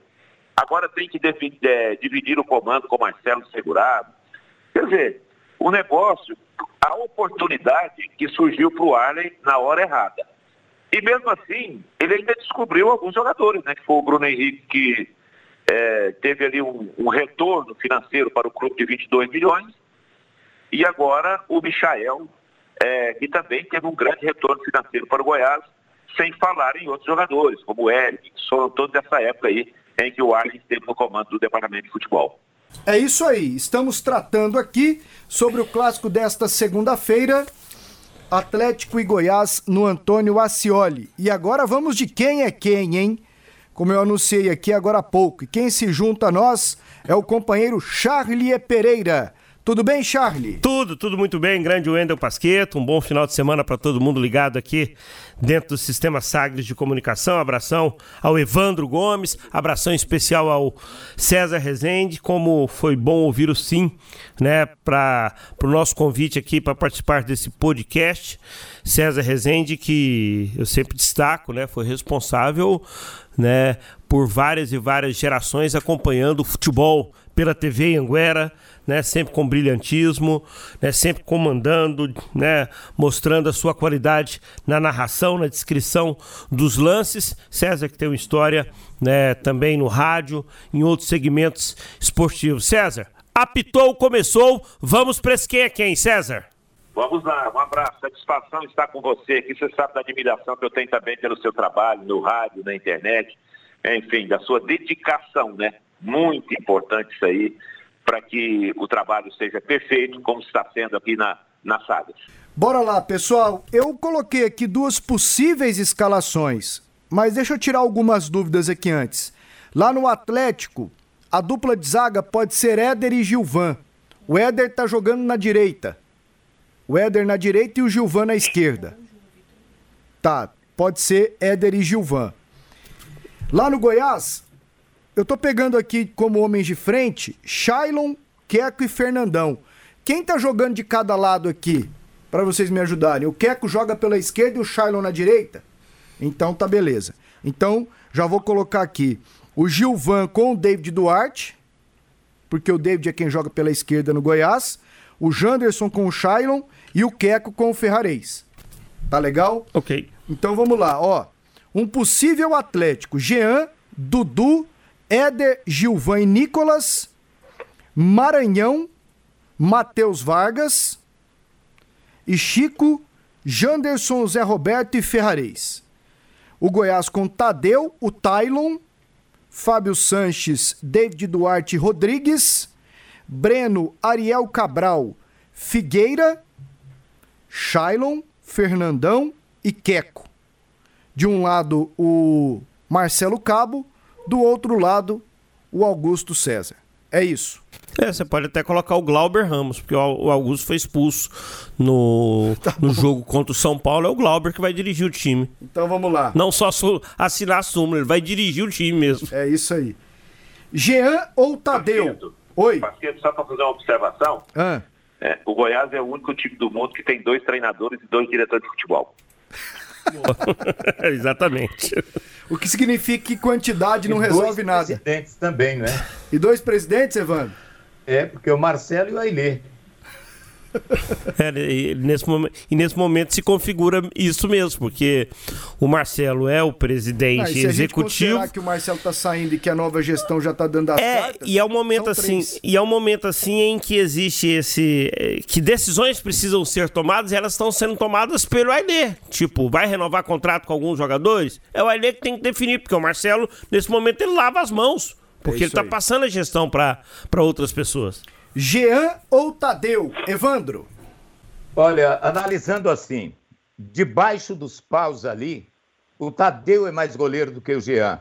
agora tem que dividir, é, dividir o comando com o Marcelo Segurado. Quer dizer, o negócio, a oportunidade que surgiu para o Arley na hora errada. E mesmo assim, ele ainda descobriu alguns jogadores, né? Que foi o Bruno Henrique, que é, teve ali um, um retorno financeiro para o clube de vinte e dois milhões, e agora o Michael, é, que também teve um grande retorno financeiro para o Goiás, sem falar em outros jogadores, como o Eric, que foram todos dessa época aí, em que o Arley esteve no comando do departamento de futebol. É isso aí, estamos tratando aqui sobre o clássico desta segunda-feira, Atlético e Goiás no Antônio Accioly. E agora vamos de quem é quem, hein? Como eu anunciei aqui agora há pouco. E quem se junta a nós é o companheiro Charlie Pereira. Tudo bem, Charlie? Tudo, tudo muito bem. Grande Wendel Pasquetto. Um bom final de semana para todo mundo ligado aqui dentro do Sistema Sagres de Comunicação. Abração ao Evandro Gomes. Abração especial ao César Rezende. Como foi bom ouvir o sim, né, para o nosso convite aqui para participar desse podcast. César Rezende, que eu sempre destaco, né, foi responsável, né, por várias e várias gerações acompanhando o futebol pela T V Anguera, né, sempre com brilhantismo, né, sempre comandando, né, mostrando a sua qualidade na narração, na descrição dos lances. César, que tem uma história, né, também no rádio, em outros segmentos esportivos. César, apitou, começou, vamos para esse quem é quem, César? Vamos lá, um abraço, satisfação estar com você aqui, você sabe da admiração que eu tenho também pelo seu trabalho no rádio, na internet, enfim, da sua dedicação, né? Muito importante isso aí, para que o trabalho seja perfeito, como está sendo aqui na, na Sagres. Bora lá, pessoal, eu coloquei aqui duas possíveis escalações, mas deixa eu tirar algumas dúvidas aqui antes. Lá no Atlético, a dupla de zaga pode ser Éder e Gilvan. O Éder tá jogando na direita. O Éder na direita e o Gilvan na esquerda. Tá, pode ser Éder e Gilvan. Lá no Goiás, eu tô pegando aqui como homens de frente, Shailon, Queco e Fernandão. Quem tá jogando de cada lado aqui, pra vocês me ajudarem? O Queco joga pela esquerda e o Shailon na direita? Então tá, beleza. Então, já vou colocar aqui o Gilvan com o David Duarte, porque o David é quem joga pela esquerda no Goiás, o Janderson com o Shailon e o Queco com o Ferrareis. Tá legal? Ok. Então vamos lá, ó. Um possível Atlético: Jean, Dudu, Éder, Gilvan e Nicolas, Maranhão, Matheus Vargas e Chico, Janderson, Zé Roberto e Ferrareis. O Goiás com Tadeu, o Tailon, Fábio Sanches, David Duarte e Rodrigues, Breno, Ariel Cabral, Figueira, Shailon, Fernandão e Queco. De um lado o Marcelo Cabo, do outro lado o Augusto César. É isso. É, você pode até colocar o Glauber Ramos, porque o Augusto foi expulso no, tá no jogo contra o São Paulo. É o Glauber que vai dirigir o time. Então vamos lá. Não só assinar a súmula, ele vai dirigir o time mesmo. É isso aí. Jean ou Tadeu? Pasquetto. Oi. Pasquetto, só para fazer uma observação. Ah. É, o Goiás é o único time do mundo que tem dois treinadores e dois diretores de futebol. Exatamente. O que significa que quantidade e não resolve nada. E dois presidentes também, né? E dois presidentes, Evandro? É, porque o Marcelo e o Ailê. É, e, nesse momento, e nesse momento se configura isso mesmo, porque o Marcelo é o presidente ah, se executivo. Será que o Marcelo está saindo e que a nova gestão já está dando as é, cartas? E é um momento assim, e é um momento assim em que existe esse que decisões precisam ser tomadas e elas estão sendo tomadas pelo Ailê. Tipo, vai renovar contrato com alguns jogadores? É o Ailê que tem que definir, porque o Marcelo, nesse momento, ele lava as mãos, porque é ele está passando a gestão para para outras pessoas. Jean ou Tadeu? Evandro? Olha, analisando assim, debaixo dos paus ali, o Tadeu é mais goleiro do que o Jean.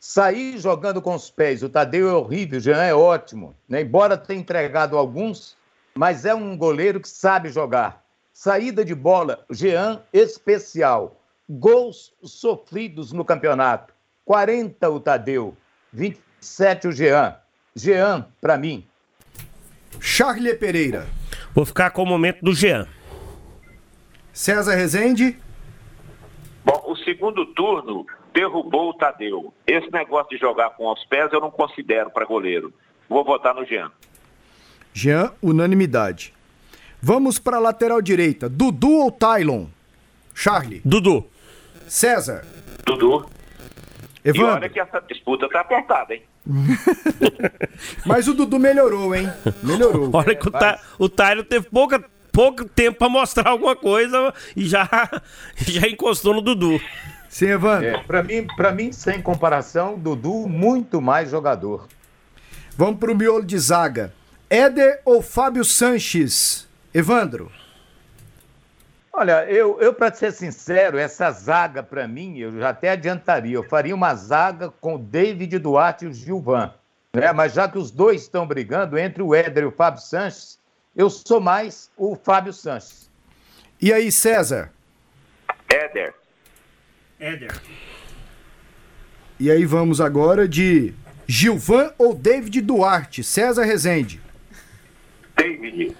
Sair jogando com os pés, o Tadeu é horrível, o Jean é ótimo, né? Embora tenha entregado alguns, mas é um goleiro que sabe jogar. Saída de bola, Jean especial. Gols sofridos no campeonato, quarenta o Tadeu, vinte e sete o Jean. Jean, para mim. Charlie Pereira. Vou ficar com o momento do Jean. César Rezende. Bom, o segundo turno derrubou o Tadeu. Esse negócio de jogar com os pés eu não considero para goleiro. Vou votar no Jean. Jean, unanimidade. Vamos para a lateral direita. Dudu ou Tylon? Charlie. Dudu. César. Dudu. Evandro. E olha que essa disputa tá apertada, hein? Mas o Dudu melhorou, hein? Melhorou. Olha que é, o Tyler teve pouca, pouco tempo pra mostrar alguma coisa e já, já encostou no Dudu. Sim, Evandro. É, pra, mim, pra mim, sem comparação, Dudu muito mais jogador. Vamos pro miolo de zaga. Éder ou Fábio Sanches? Evandro? Olha, eu, eu para ser sincero, essa zaga para mim, eu já até adiantaria, eu faria uma zaga com o David Duarte e o Gilvan, né? Mas já que os dois estão brigando, entre o Éder e o Fábio Sanches, eu sou mais o Fábio Sanches. E aí, César? Éder. Éder. E aí vamos agora de Gilvan ou David Duarte? César Rezende. David.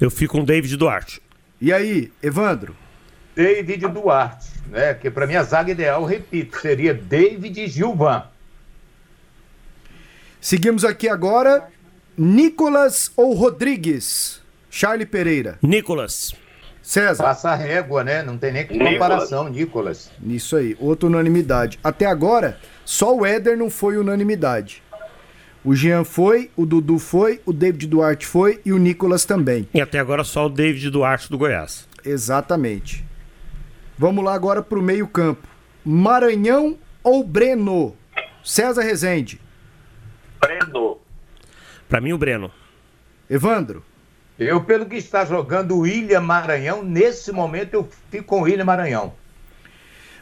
Eu fico com o David Duarte. E aí, Evandro? David Duarte, né? Que para mim a zaga ideal, repito, seria David e Gilvan. Seguimos aqui agora, Nicolas ou Rodrigues? Charlie Pereira. Nicolas. César. Passa a régua, né? Não tem nem comparação, Nicolas. Isso aí, outra unanimidade. Até agora, só o Éder não foi unanimidade. O Jean foi, o Dudu foi, o David Duarte foi e o Nicolas também. E até agora só o David Duarte do Goiás. Exatamente. Vamos lá agora pro meio campo. Maranhão ou Breno? César Rezende. Breno. Pra mim o Breno. Evandro? Eu, pelo que está jogando o William Maranhão, nesse momento eu fico com o William Maranhão.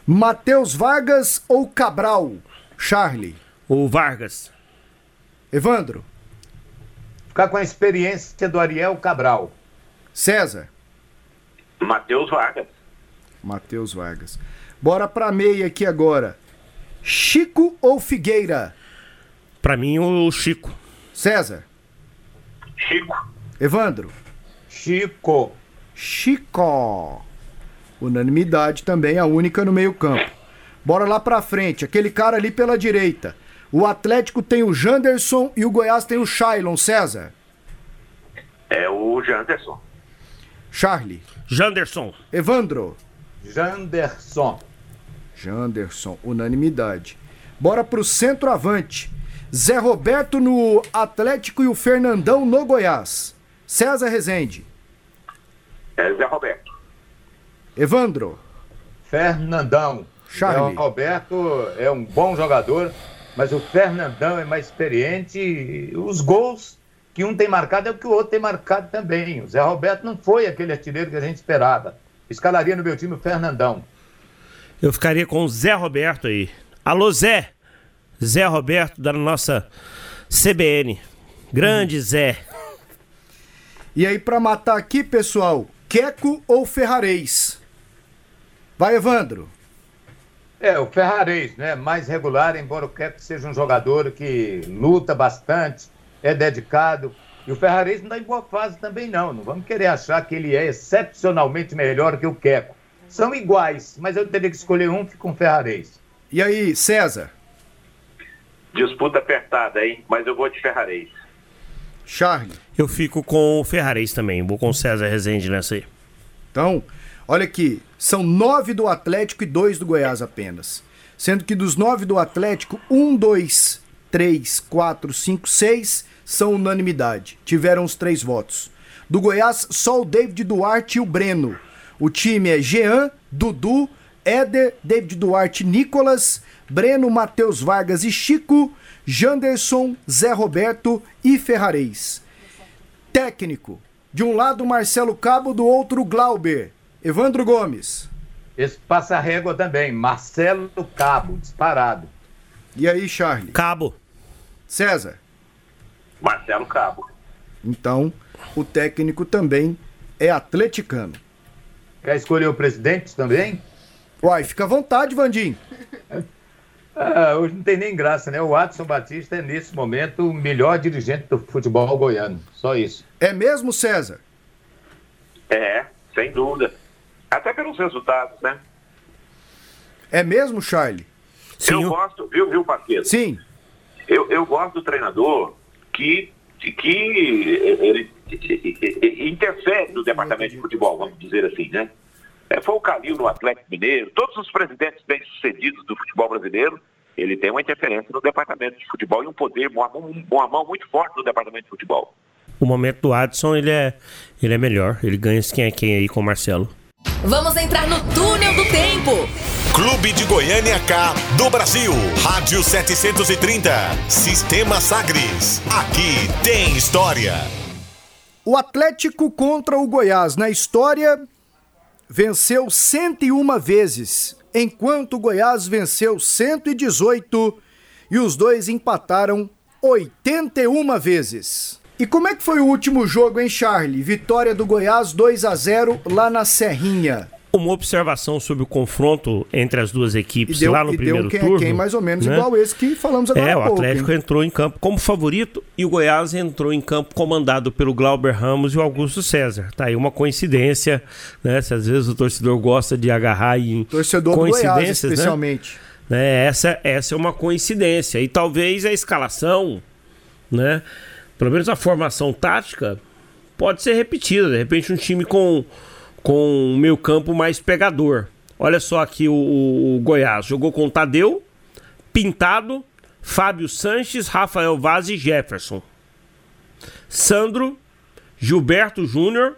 Matheus Vargas ou Cabral? Charlie. O Vargas. Evandro? Ficar com a experiência do Ariel Cabral. César? Matheus Vargas. Matheus Vargas. Bora pra meia aqui agora. Chico ou Figueira? Pra mim o Chico. César? Chico. Evandro? Chico. Chico. Unanimidade também, a única no meio campo. Bora lá pra frente, aquele cara ali pela direita. O Atlético tem o Janderson e o Goiás tem o Shailon. César? É o Janderson. Charlie? Janderson. Evandro? Janderson. Janderson, unanimidade. Bora pro centroavante. Zé Roberto no Atlético e o Fernandão no Goiás. César Rezende? É Zé Roberto. Evandro? Fernandão. Charlie? Zé Roberto é um bom jogador, mas o Fernandão é mais experiente e os gols que um tem marcado é o que o outro tem marcado também. O Zé Roberto não foi aquele artilheiro que a gente esperava. Escalaria no meu time o Fernandão. Eu ficaria com o Zé Roberto aí. Alô, Zé! Zé Roberto da nossa C B N. Grande uhum. Zé. E aí, pra matar aqui, pessoal, Queco ou Ferrareis? Vai, Evandro. É, o Ferrareis, né? Mais regular, embora o Queco seja um jogador que luta bastante, é dedicado. E o Ferrareis não está em boa fase também, não. Não vamos querer achar que ele é excepcionalmente melhor que o Queco. São iguais, mas eu teria que escolher um, fica um Ferrareis. E aí, César? Disputa apertada, hein? Mas eu vou de Ferrareis. Charlie? Eu fico com o Ferrareis também. Vou com o César Rezende nessa aí. Então, olha aqui. São nove do Atlético e dois do Goiás apenas. Sendo que dos nove do Atlético, um, dois, três, quatro, cinco, seis são unanimidade. Tiveram os três votos. Do Goiás, só o David Duarte e o Breno. O time é Jean, Dudu, Éder, David Duarte, Nicolas, Breno, Matheus Vargas e Chico, Janderson, Zé Roberto e Ferrareis. Técnico. De um lado, Marcelo Cabo, do outro, Glauber. Evandro Gomes. Esse passa régua também. Marcelo Cabo, disparado. E aí, Charlie? Cabo. César? Marcelo Cabo. Então, o técnico também é atleticano. Quer escolher o presidente também? Uai, fica à vontade, Vandinho. Ah, hoje não tem nem graça, né? O Adson Batista é, nesse momento, o melhor dirigente do futebol goiano. Só isso. É mesmo, César? É, sem dúvida. Até pelos resultados, né? É mesmo, Charlie? Sim, eu, eu gosto, viu, viu, Pasquetto? Sim. Eu, eu gosto do treinador que, que ele, ele interfere no departamento de futebol, vamos dizer assim, né? É, foi o Calil no Atlético Mineiro, todos os presidentes bem-sucedidos do futebol brasileiro, ele tem uma interferência no departamento de futebol e um poder, uma, uma mão muito forte no departamento de futebol. O momento do Adson, ele é, ele é melhor, ele ganha esse quem é quem aí com o Marcelo. Vamos entrar no túnel do tempo. Clube de Goiânia K do Brasil, Rádio setecentos e trinta, Sistema Sagres, aqui tem história. O Atlético contra o Goiás na história... venceu cento e uma vezes, enquanto o Goiás venceu cento e dezoito e os dois empataram oitenta e uma vezes. E como é que foi o último jogo, hein, Charlie? Vitória do Goiás dois a zero lá na Serrinha. Uma observação sobre o confronto entre as duas equipes deu, lá no primeiro um quem, turno. Quem mais ou menos, né? Igual esse que falamos agora. É, o pouco, Atlético hein? entrou em campo como favorito e o Goiás entrou em campo comandado pelo Glauber Ramos e o Augusto César. Tá aí uma coincidência, né? Se às vezes o torcedor gosta de agarrar em torcedor coincidências, do Goiás, especialmente. Né? Né? Essa, essa é uma coincidência. E talvez a escalação, né? Pelo menos a formação tática, pode ser repetida. De repente um time com... com o meio campo mais pegador. Olha só aqui o, o, o Goiás. Jogou com Tadeu, Pintado, Fábio Sanches, Rafael Vaz e Jefferson. Sandro, Gilberto Júnior,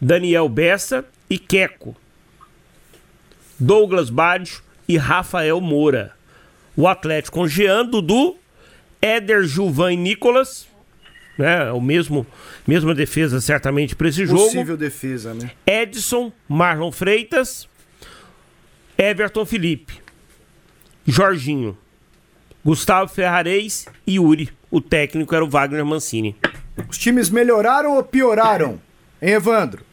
Daniel Bessa e Queco. Douglas Baggio e Rafael Moura. O Atlético com Jean, Dudu, Éder, Gilvan e Nicolas... né, o mesmo, mesma defesa certamente para esse jogo. Possível defesa, né? Edson, Marlon Freitas, Everton Felipe, Jorginho, Gustavo Ferrareis e Yuri. O técnico era o Wagner Mancini. Os times melhoraram ou pioraram, hein, Evandro?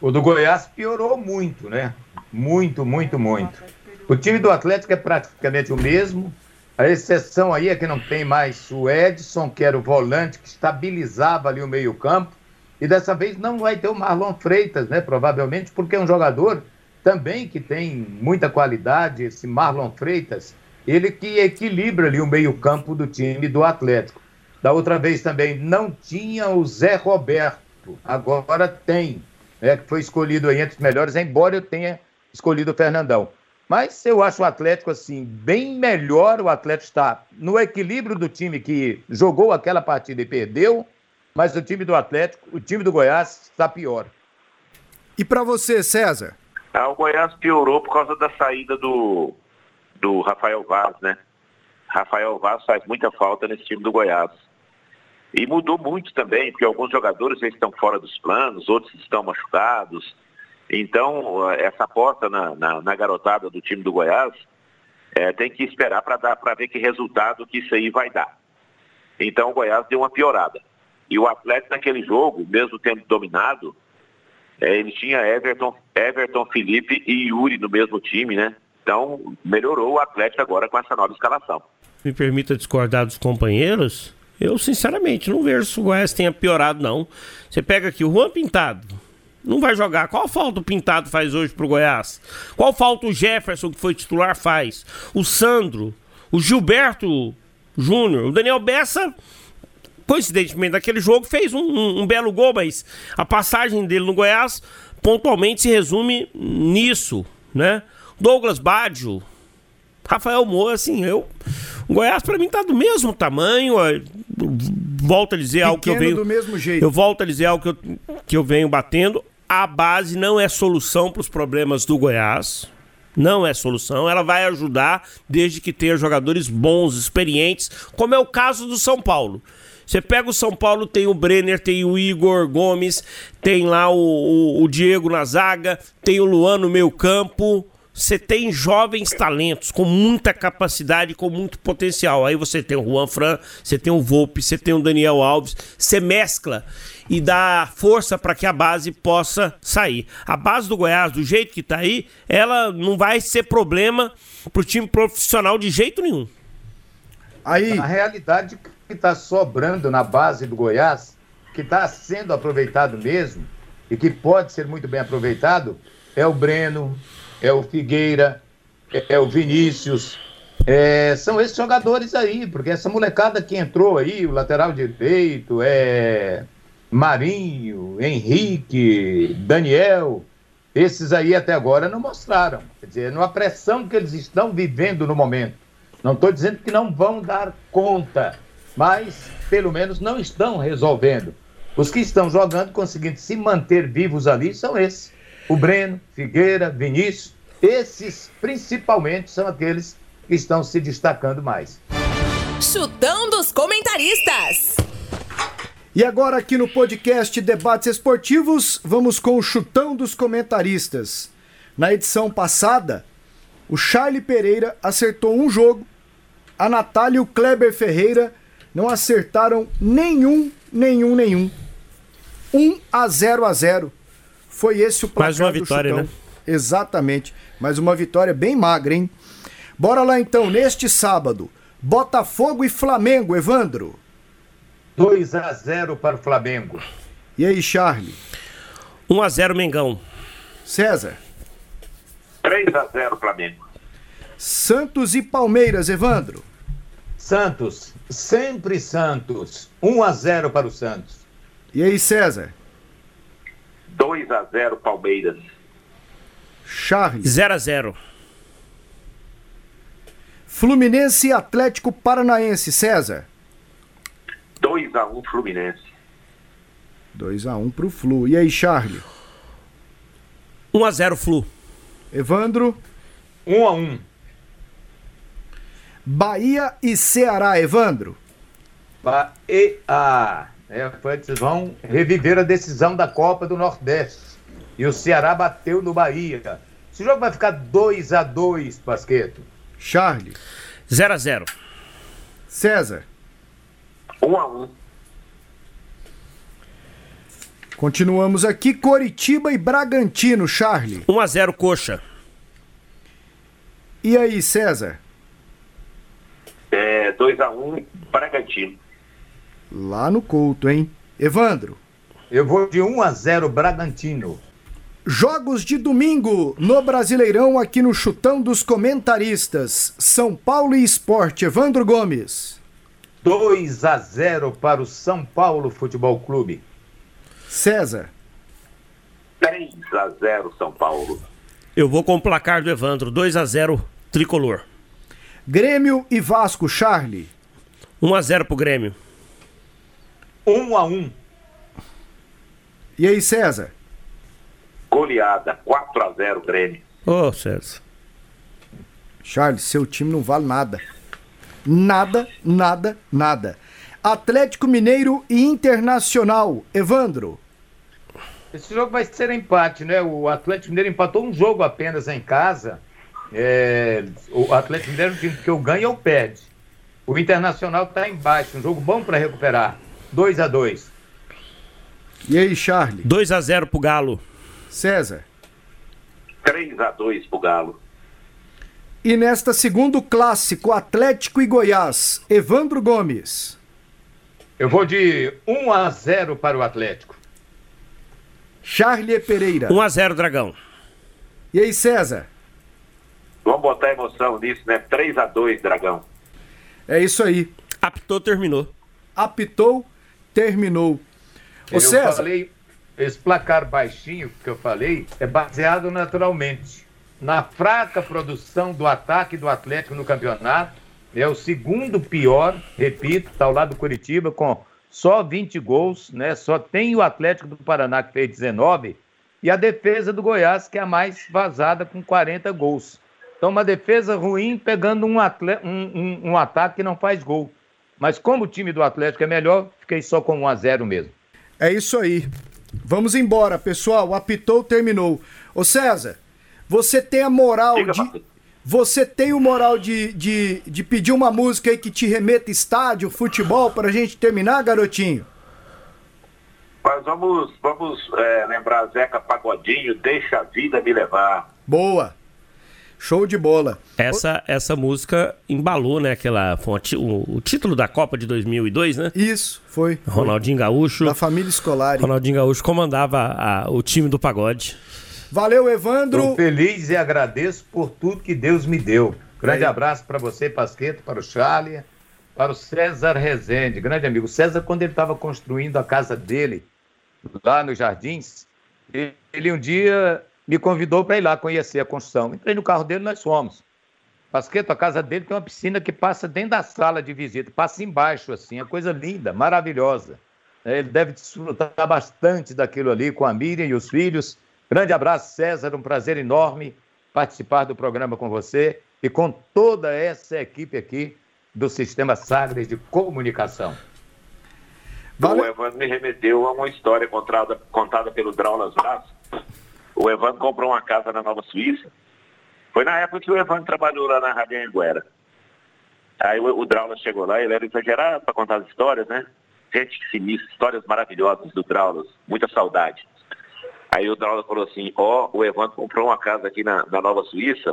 O do Goiás piorou muito, né? Muito, muito, muito. O time do Atlético é praticamente o mesmo. A exceção aí é que não tem mais o Edson, que era o volante que estabilizava ali o meio-campo. E dessa vez não vai ter o Marlon Freitas, né? Provavelmente porque é um jogador também que tem muita qualidade, esse Marlon Freitas. Ele que equilibra ali o meio-campo do time do Atlético. Da outra vez também não tinha o Zé Roberto. Agora tem, né? Que foi escolhido aí entre os melhores, embora eu tenha escolhido o Fernandão. Mas eu acho o Atlético, assim, bem melhor. O Atlético está no equilíbrio do time que jogou aquela partida e perdeu, mas o time do Atlético, o time do Goiás, está pior. E para você, César? Ah, o Goiás piorou por causa da saída do, do Rafael Vaz, né? Rafael Vaz faz muita falta nesse time do Goiás. E mudou muito também, porque alguns jogadores já estão fora dos planos, outros estão machucados. Então, essa aposta na, na, na garotada do time do Goiás É, tem que esperar para dar, para ver que resultado que isso aí vai dar. Então o Goiás deu uma piorada. E o Atlético naquele jogo, mesmo tendo dominado, é, ele tinha Everton, Everton, Felipe e Yuri no mesmo time, né? Então melhorou o Atlético agora com essa nova escalação. Me permita discordar dos companheiros, eu sinceramente não vejo se o Goiás tenha piorado, não. Você pega aqui o Juan Pintado. Não vai jogar. Qual falta o Pintado faz hoje pro Goiás? Qual falta o Jefferson, que foi titular, faz? O Sandro, o Gilberto Júnior, o Daniel Bessa, coincidentemente naquele jogo, fez um, um, um belo gol, mas a passagem dele no Goiás pontualmente se resume nisso, né? Douglas Baggio, Rafael Moura, assim, eu... O Goiás pra mim tá do mesmo tamanho, eu volto a dizer Pequeno algo que eu venho... do mesmo jeito. Eu volto a dizer algo que eu, que eu venho batendo. A base não é solução para os problemas do Goiás, não é solução, ela vai ajudar desde que tenha jogadores bons, experientes, como é o caso do São Paulo. Você pega o São Paulo, tem o Brenner, tem o Igor Gomes, tem lá o, o, o Diego na zaga, tem o Luan no meio campo... Você tem jovens talentos com muita capacidade, com muito potencial. Aí você tem o Juan Fran, você tem o Volpe, você tem o Daniel Alves. Você mescla e dá força para que a base possa sair. A base do Goiás, do jeito que está aí, ela não vai ser problema para o time profissional de jeito nenhum. Aí, a realidade que está sobrando na base do Goiás, que está sendo aproveitado mesmo e que pode ser muito bem aproveitado, é o Breno... é o Figueira, é o Vinícius, é, são esses jogadores aí, porque essa molecada que entrou aí, o lateral direito, é Marinho, Henrique, Daniel, esses aí até agora não mostraram, quer dizer, não há pressão que eles estão vivendo no momento, não estou dizendo que não vão dar conta, mas pelo menos não estão resolvendo, os que estão jogando, conseguindo se manter vivos ali, são esses. O Breno, Figueira, Vinícius, esses principalmente são aqueles que estão se destacando mais. Chutão dos comentaristas. E agora aqui no podcast Debates Esportivos, vamos com o chutão dos comentaristas. Na edição passada, o Charlie Pereira acertou um jogo, a Natália e o Kleber Ferreira não acertaram nenhum, nenhum, nenhum. um a zero a zero. Foi esse o placar do Chutão. Mais uma vitória, né? Exatamente. Mais uma vitória bem magra, hein? Bora lá, então. Neste sábado, Botafogo e Flamengo, Evandro. dois a zero para o Flamengo. E aí, Charlie? um a zero, Mengão. César? três a zero, Flamengo. Santos e Palmeiras, Evandro. Santos. Sempre Santos. um a zero para o Santos. E aí, César? dois a zero Palmeiras. Charlie. zero a zero. Fluminense e Atlético Paranaense, César. dois a um Fluminense. dois a um pro Flu. E aí, Charlie? um a zero Flu. Evandro. um a um. Bahia e Ceará, Evandro. Bahia. É, eles vão reviver a decisão da Copa do Nordeste. E o Ceará bateu no Bahia. Esse jogo vai ficar dois a dois, Pasquetto. Charlie. zero a zero. César. um a um. Continuamos aqui. Coritiba e Bragantino, Charlie. um a zero, Coxa. E aí, César? É, dois a um, Bragantino. Lá no Couto, hein? Evandro? Eu vou de um a zero, Bragantino. Jogos de domingo no Brasileirão, aqui no Chutão dos Comentaristas. São Paulo e Sport, Evandro Gomes. dois a zero para o São Paulo Futebol Clube. César? três a zero, São Paulo. Eu vou com o placar do Evandro, dois a zero, Tricolor. Grêmio e Vasco, Charlie. um a zero pro Grêmio. um a um. E aí, César? Goleada, quatro a zero, Grêmio. Ô, César. Charles, seu time não vale nada. Nada, nada, nada. Atlético Mineiro e Internacional, Evandro. Esse jogo vai ser empate, né? O Atlético Mineiro empatou um jogo apenas em casa É, o Atlético Mineiro é um time que ou ganha ou perde. O Internacional está embaixo, um jogo bom para recuperar. dois a dois. E aí, Charlie? dois a zero pro Galo. César? três a dois pro Galo. E nesta segunda, clássico, Atlético e Goiás. Evandro Gomes. Eu vou de um a zero para o Atlético. Charlie Pereira. um a zero, Dragão. E aí, César? Vamos botar emoção nisso, né? três a dois, Dragão. É isso aí. Apitou, terminou. Apitou, terminou. Ô, eu César... falei, esse placar baixinho que eu falei é baseado naturalmente na fraca produção do ataque do Atlético no campeonato. É o segundo pior, repito, está ao lado do Curitiba com só vinte gols, né? Só tem o Atlético do Paraná, que fez dezenove, e a defesa do Goiás, que é a mais vazada, com quarenta gols. Então, uma defesa ruim pegando um, atle... um, um, um ataque que não faz gol. Mas como o time do Atlético é melhor, fiquei só com um a zero mesmo. É isso aí. Vamos embora, pessoal. Apitou, terminou. Ô César, você tem a moral Diga, de... Papai. Você tem o moral de, de, de pedir uma música aí que te remeta estádio, futebol, pra gente terminar, garotinho? Mas vamos, vamos é, lembrar Zeca Pagodinho, Deixa a Vida Me Levar. Boa. Show de bola. Essa, essa música embalou, né? Aquela, foi o, o título da Copa de dois mil e dois, né? Isso, foi. Ronaldinho foi. Gaúcho. Da família Scolari. Ronaldinho Gaúcho comandava a, o time do pagode. Valeu, Evandro. Estou feliz e agradeço por tudo que Deus me deu. Grande Aí. abraço para você, Pasquetto, para o Charlie, para o César Rezende, grande amigo. O César, quando ele estava construindo a casa dele, lá nos Jardins, ele um dia... me convidou para ir lá conhecer a construção. Entrei no carro dele, nós fomos. Pasquetto, a casa dele tem uma piscina que passa dentro da sala de visita, passa embaixo, assim, é coisa linda, maravilhosa. Ele deve desfrutar bastante daquilo ali com a Miriam e os filhos. Grande abraço, César, um prazer enorme participar do programa com você e com toda essa equipe aqui do Sistema Sagres de Comunicação. Vale. O Evandro me remeteu a uma história contada, contada pelo Draulas Braz. O Evandro comprou uma casa na Nova Suíça. Foi na época que o Evandro trabalhou lá na Rádio Anguera. Aí o, o Draulas chegou lá, ele era exagerado para contar as histórias, né? Gente que sinistra, histórias maravilhosas do Draulas, muita saudade. Aí o Draulas falou assim, ó, oh, o Evandro comprou uma casa aqui na, na Nova Suíça.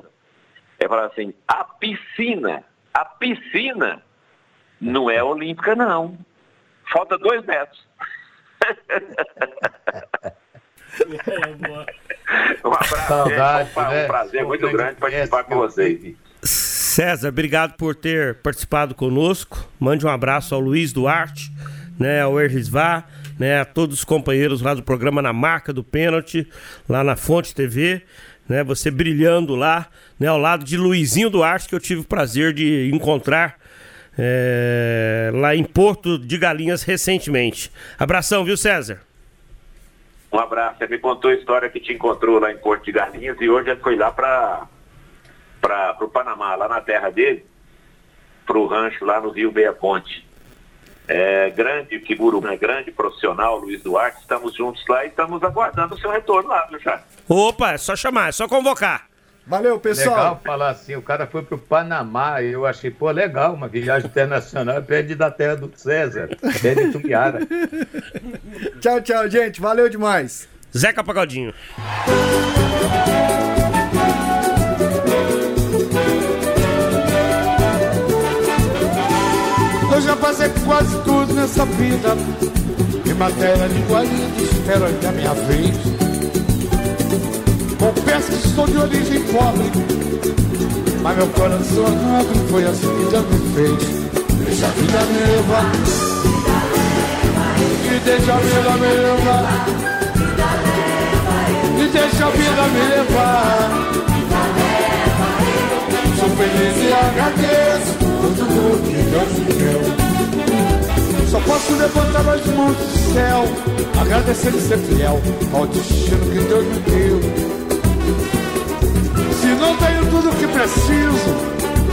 Ele falou assim, a piscina, a piscina não é olímpica não. Falta dois metros. Um abraço, saudade, um, né? Um prazer muito grande participar com vocês. César, obrigado por ter participado conosco. Mande um abraço ao Luiz Duarte, né, ao Errisvá, né, a todos os companheiros lá do programa Na Marca do Pênalti, lá na Fonte T V, né, você brilhando lá, né, ao lado de Luizinho Duarte, que eu tive o prazer de encontrar é, lá em Porto de Galinhas recentemente. Abração, viu, César? Um abraço, você me contou a história que te encontrou lá em Porto de Galinhas e hoje ele foi lá para o Panamá, lá na terra dele, para o rancho lá no Rio Meia Ponte. É, grande figura, né? Grande profissional, Luiz Duarte, estamos juntos lá e estamos aguardando o seu retorno lá, meu chá. Opa, é só chamar, é só convocar. Valeu, pessoal. Legal falar assim, o cara foi pro Panamá, eu achei, pô, legal, uma viagem internacional, perde da terra do César, perde Tumiara. Tchau, tchau, gente, valeu demais. Zeca Pagodinho. Eu já passei quase tudo nessa vida, em matéria de guarida, espero ainda a minha vez. Confesso que sou de origem pobre, mas meu coração amado foi assim que já me fez. Deixa a vida me levar, e deixa a vida me levar, e deixa a vida me levar. Sou feliz e agradeço tudo que Deus me deu. Só posso levantar as mãos do céu, agradecer e ser fiel ao destino que Deus me deu. Se não tenho tudo o que preciso,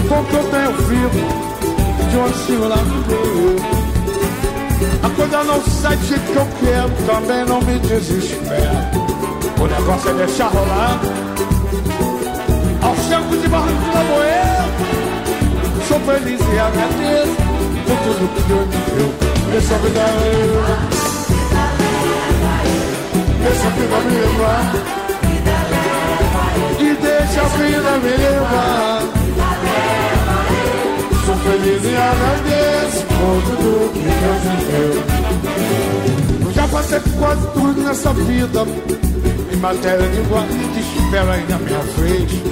com o que eu tenho vivo, de onde se lá me a coisa não sai do jeito que eu quero, também não me desespero. O negócio é deixar rolar, ao tempo de morre como eu. Sou feliz e agradeço por tudo que Deus me deu. Deixa a vida levar, deixa a vida me levar, e deixa a vida me levar. Sou feliz e agradeço por tudo que Deus me deu. Eu já passei por quase tudo nessa vida. Em matéria de guarda te espera aí na minha frente.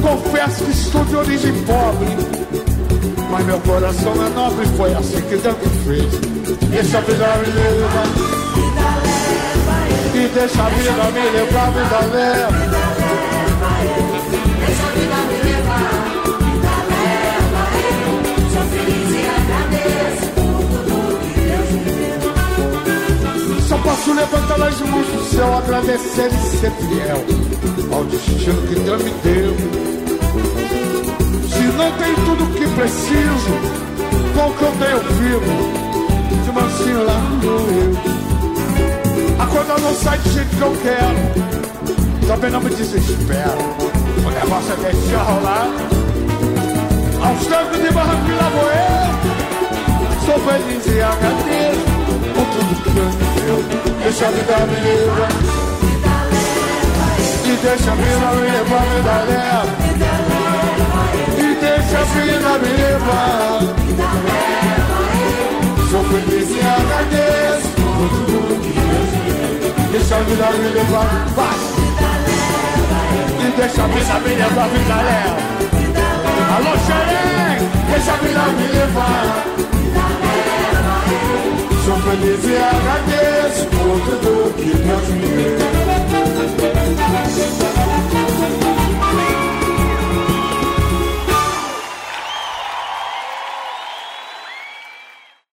Confesso que estou de origem pobre, mas meu coração é nobre e foi assim que Deus me fez. Deixa a vida me levar, e deixa a vida me levar, vida leva. Deixa a vida me levar, vida leva eu. Sou feliz e agradeço por tudo que Deus me deu. Só posso levantar as mãos do céu, agradecer e ser fiel ao destino que Deus me deu. Não tenho tudo o que preciso, com o que eu tenho vivo, de mansinho lá no eu. A coisa não sai do jeito que eu quero, também não me desespero. O negócio é deixar rolar. Aos tempos de barranco e laboreiro, sou feliz e agradeço por tudo que Deus me deu. Deixa a vida me levar, e deixa a vida me levar, vida leva. Deixa a vida me levar, vida leva eu. Sou feliz e agradeço por tudo que Deus me deu. Deixa a vida me levar, vai, vida leva eu. E deixa a vida me levar, vida leva. Alô, xerém, deixa a vida me levar, vida leva eu. Sou feliz e agradeço por tudo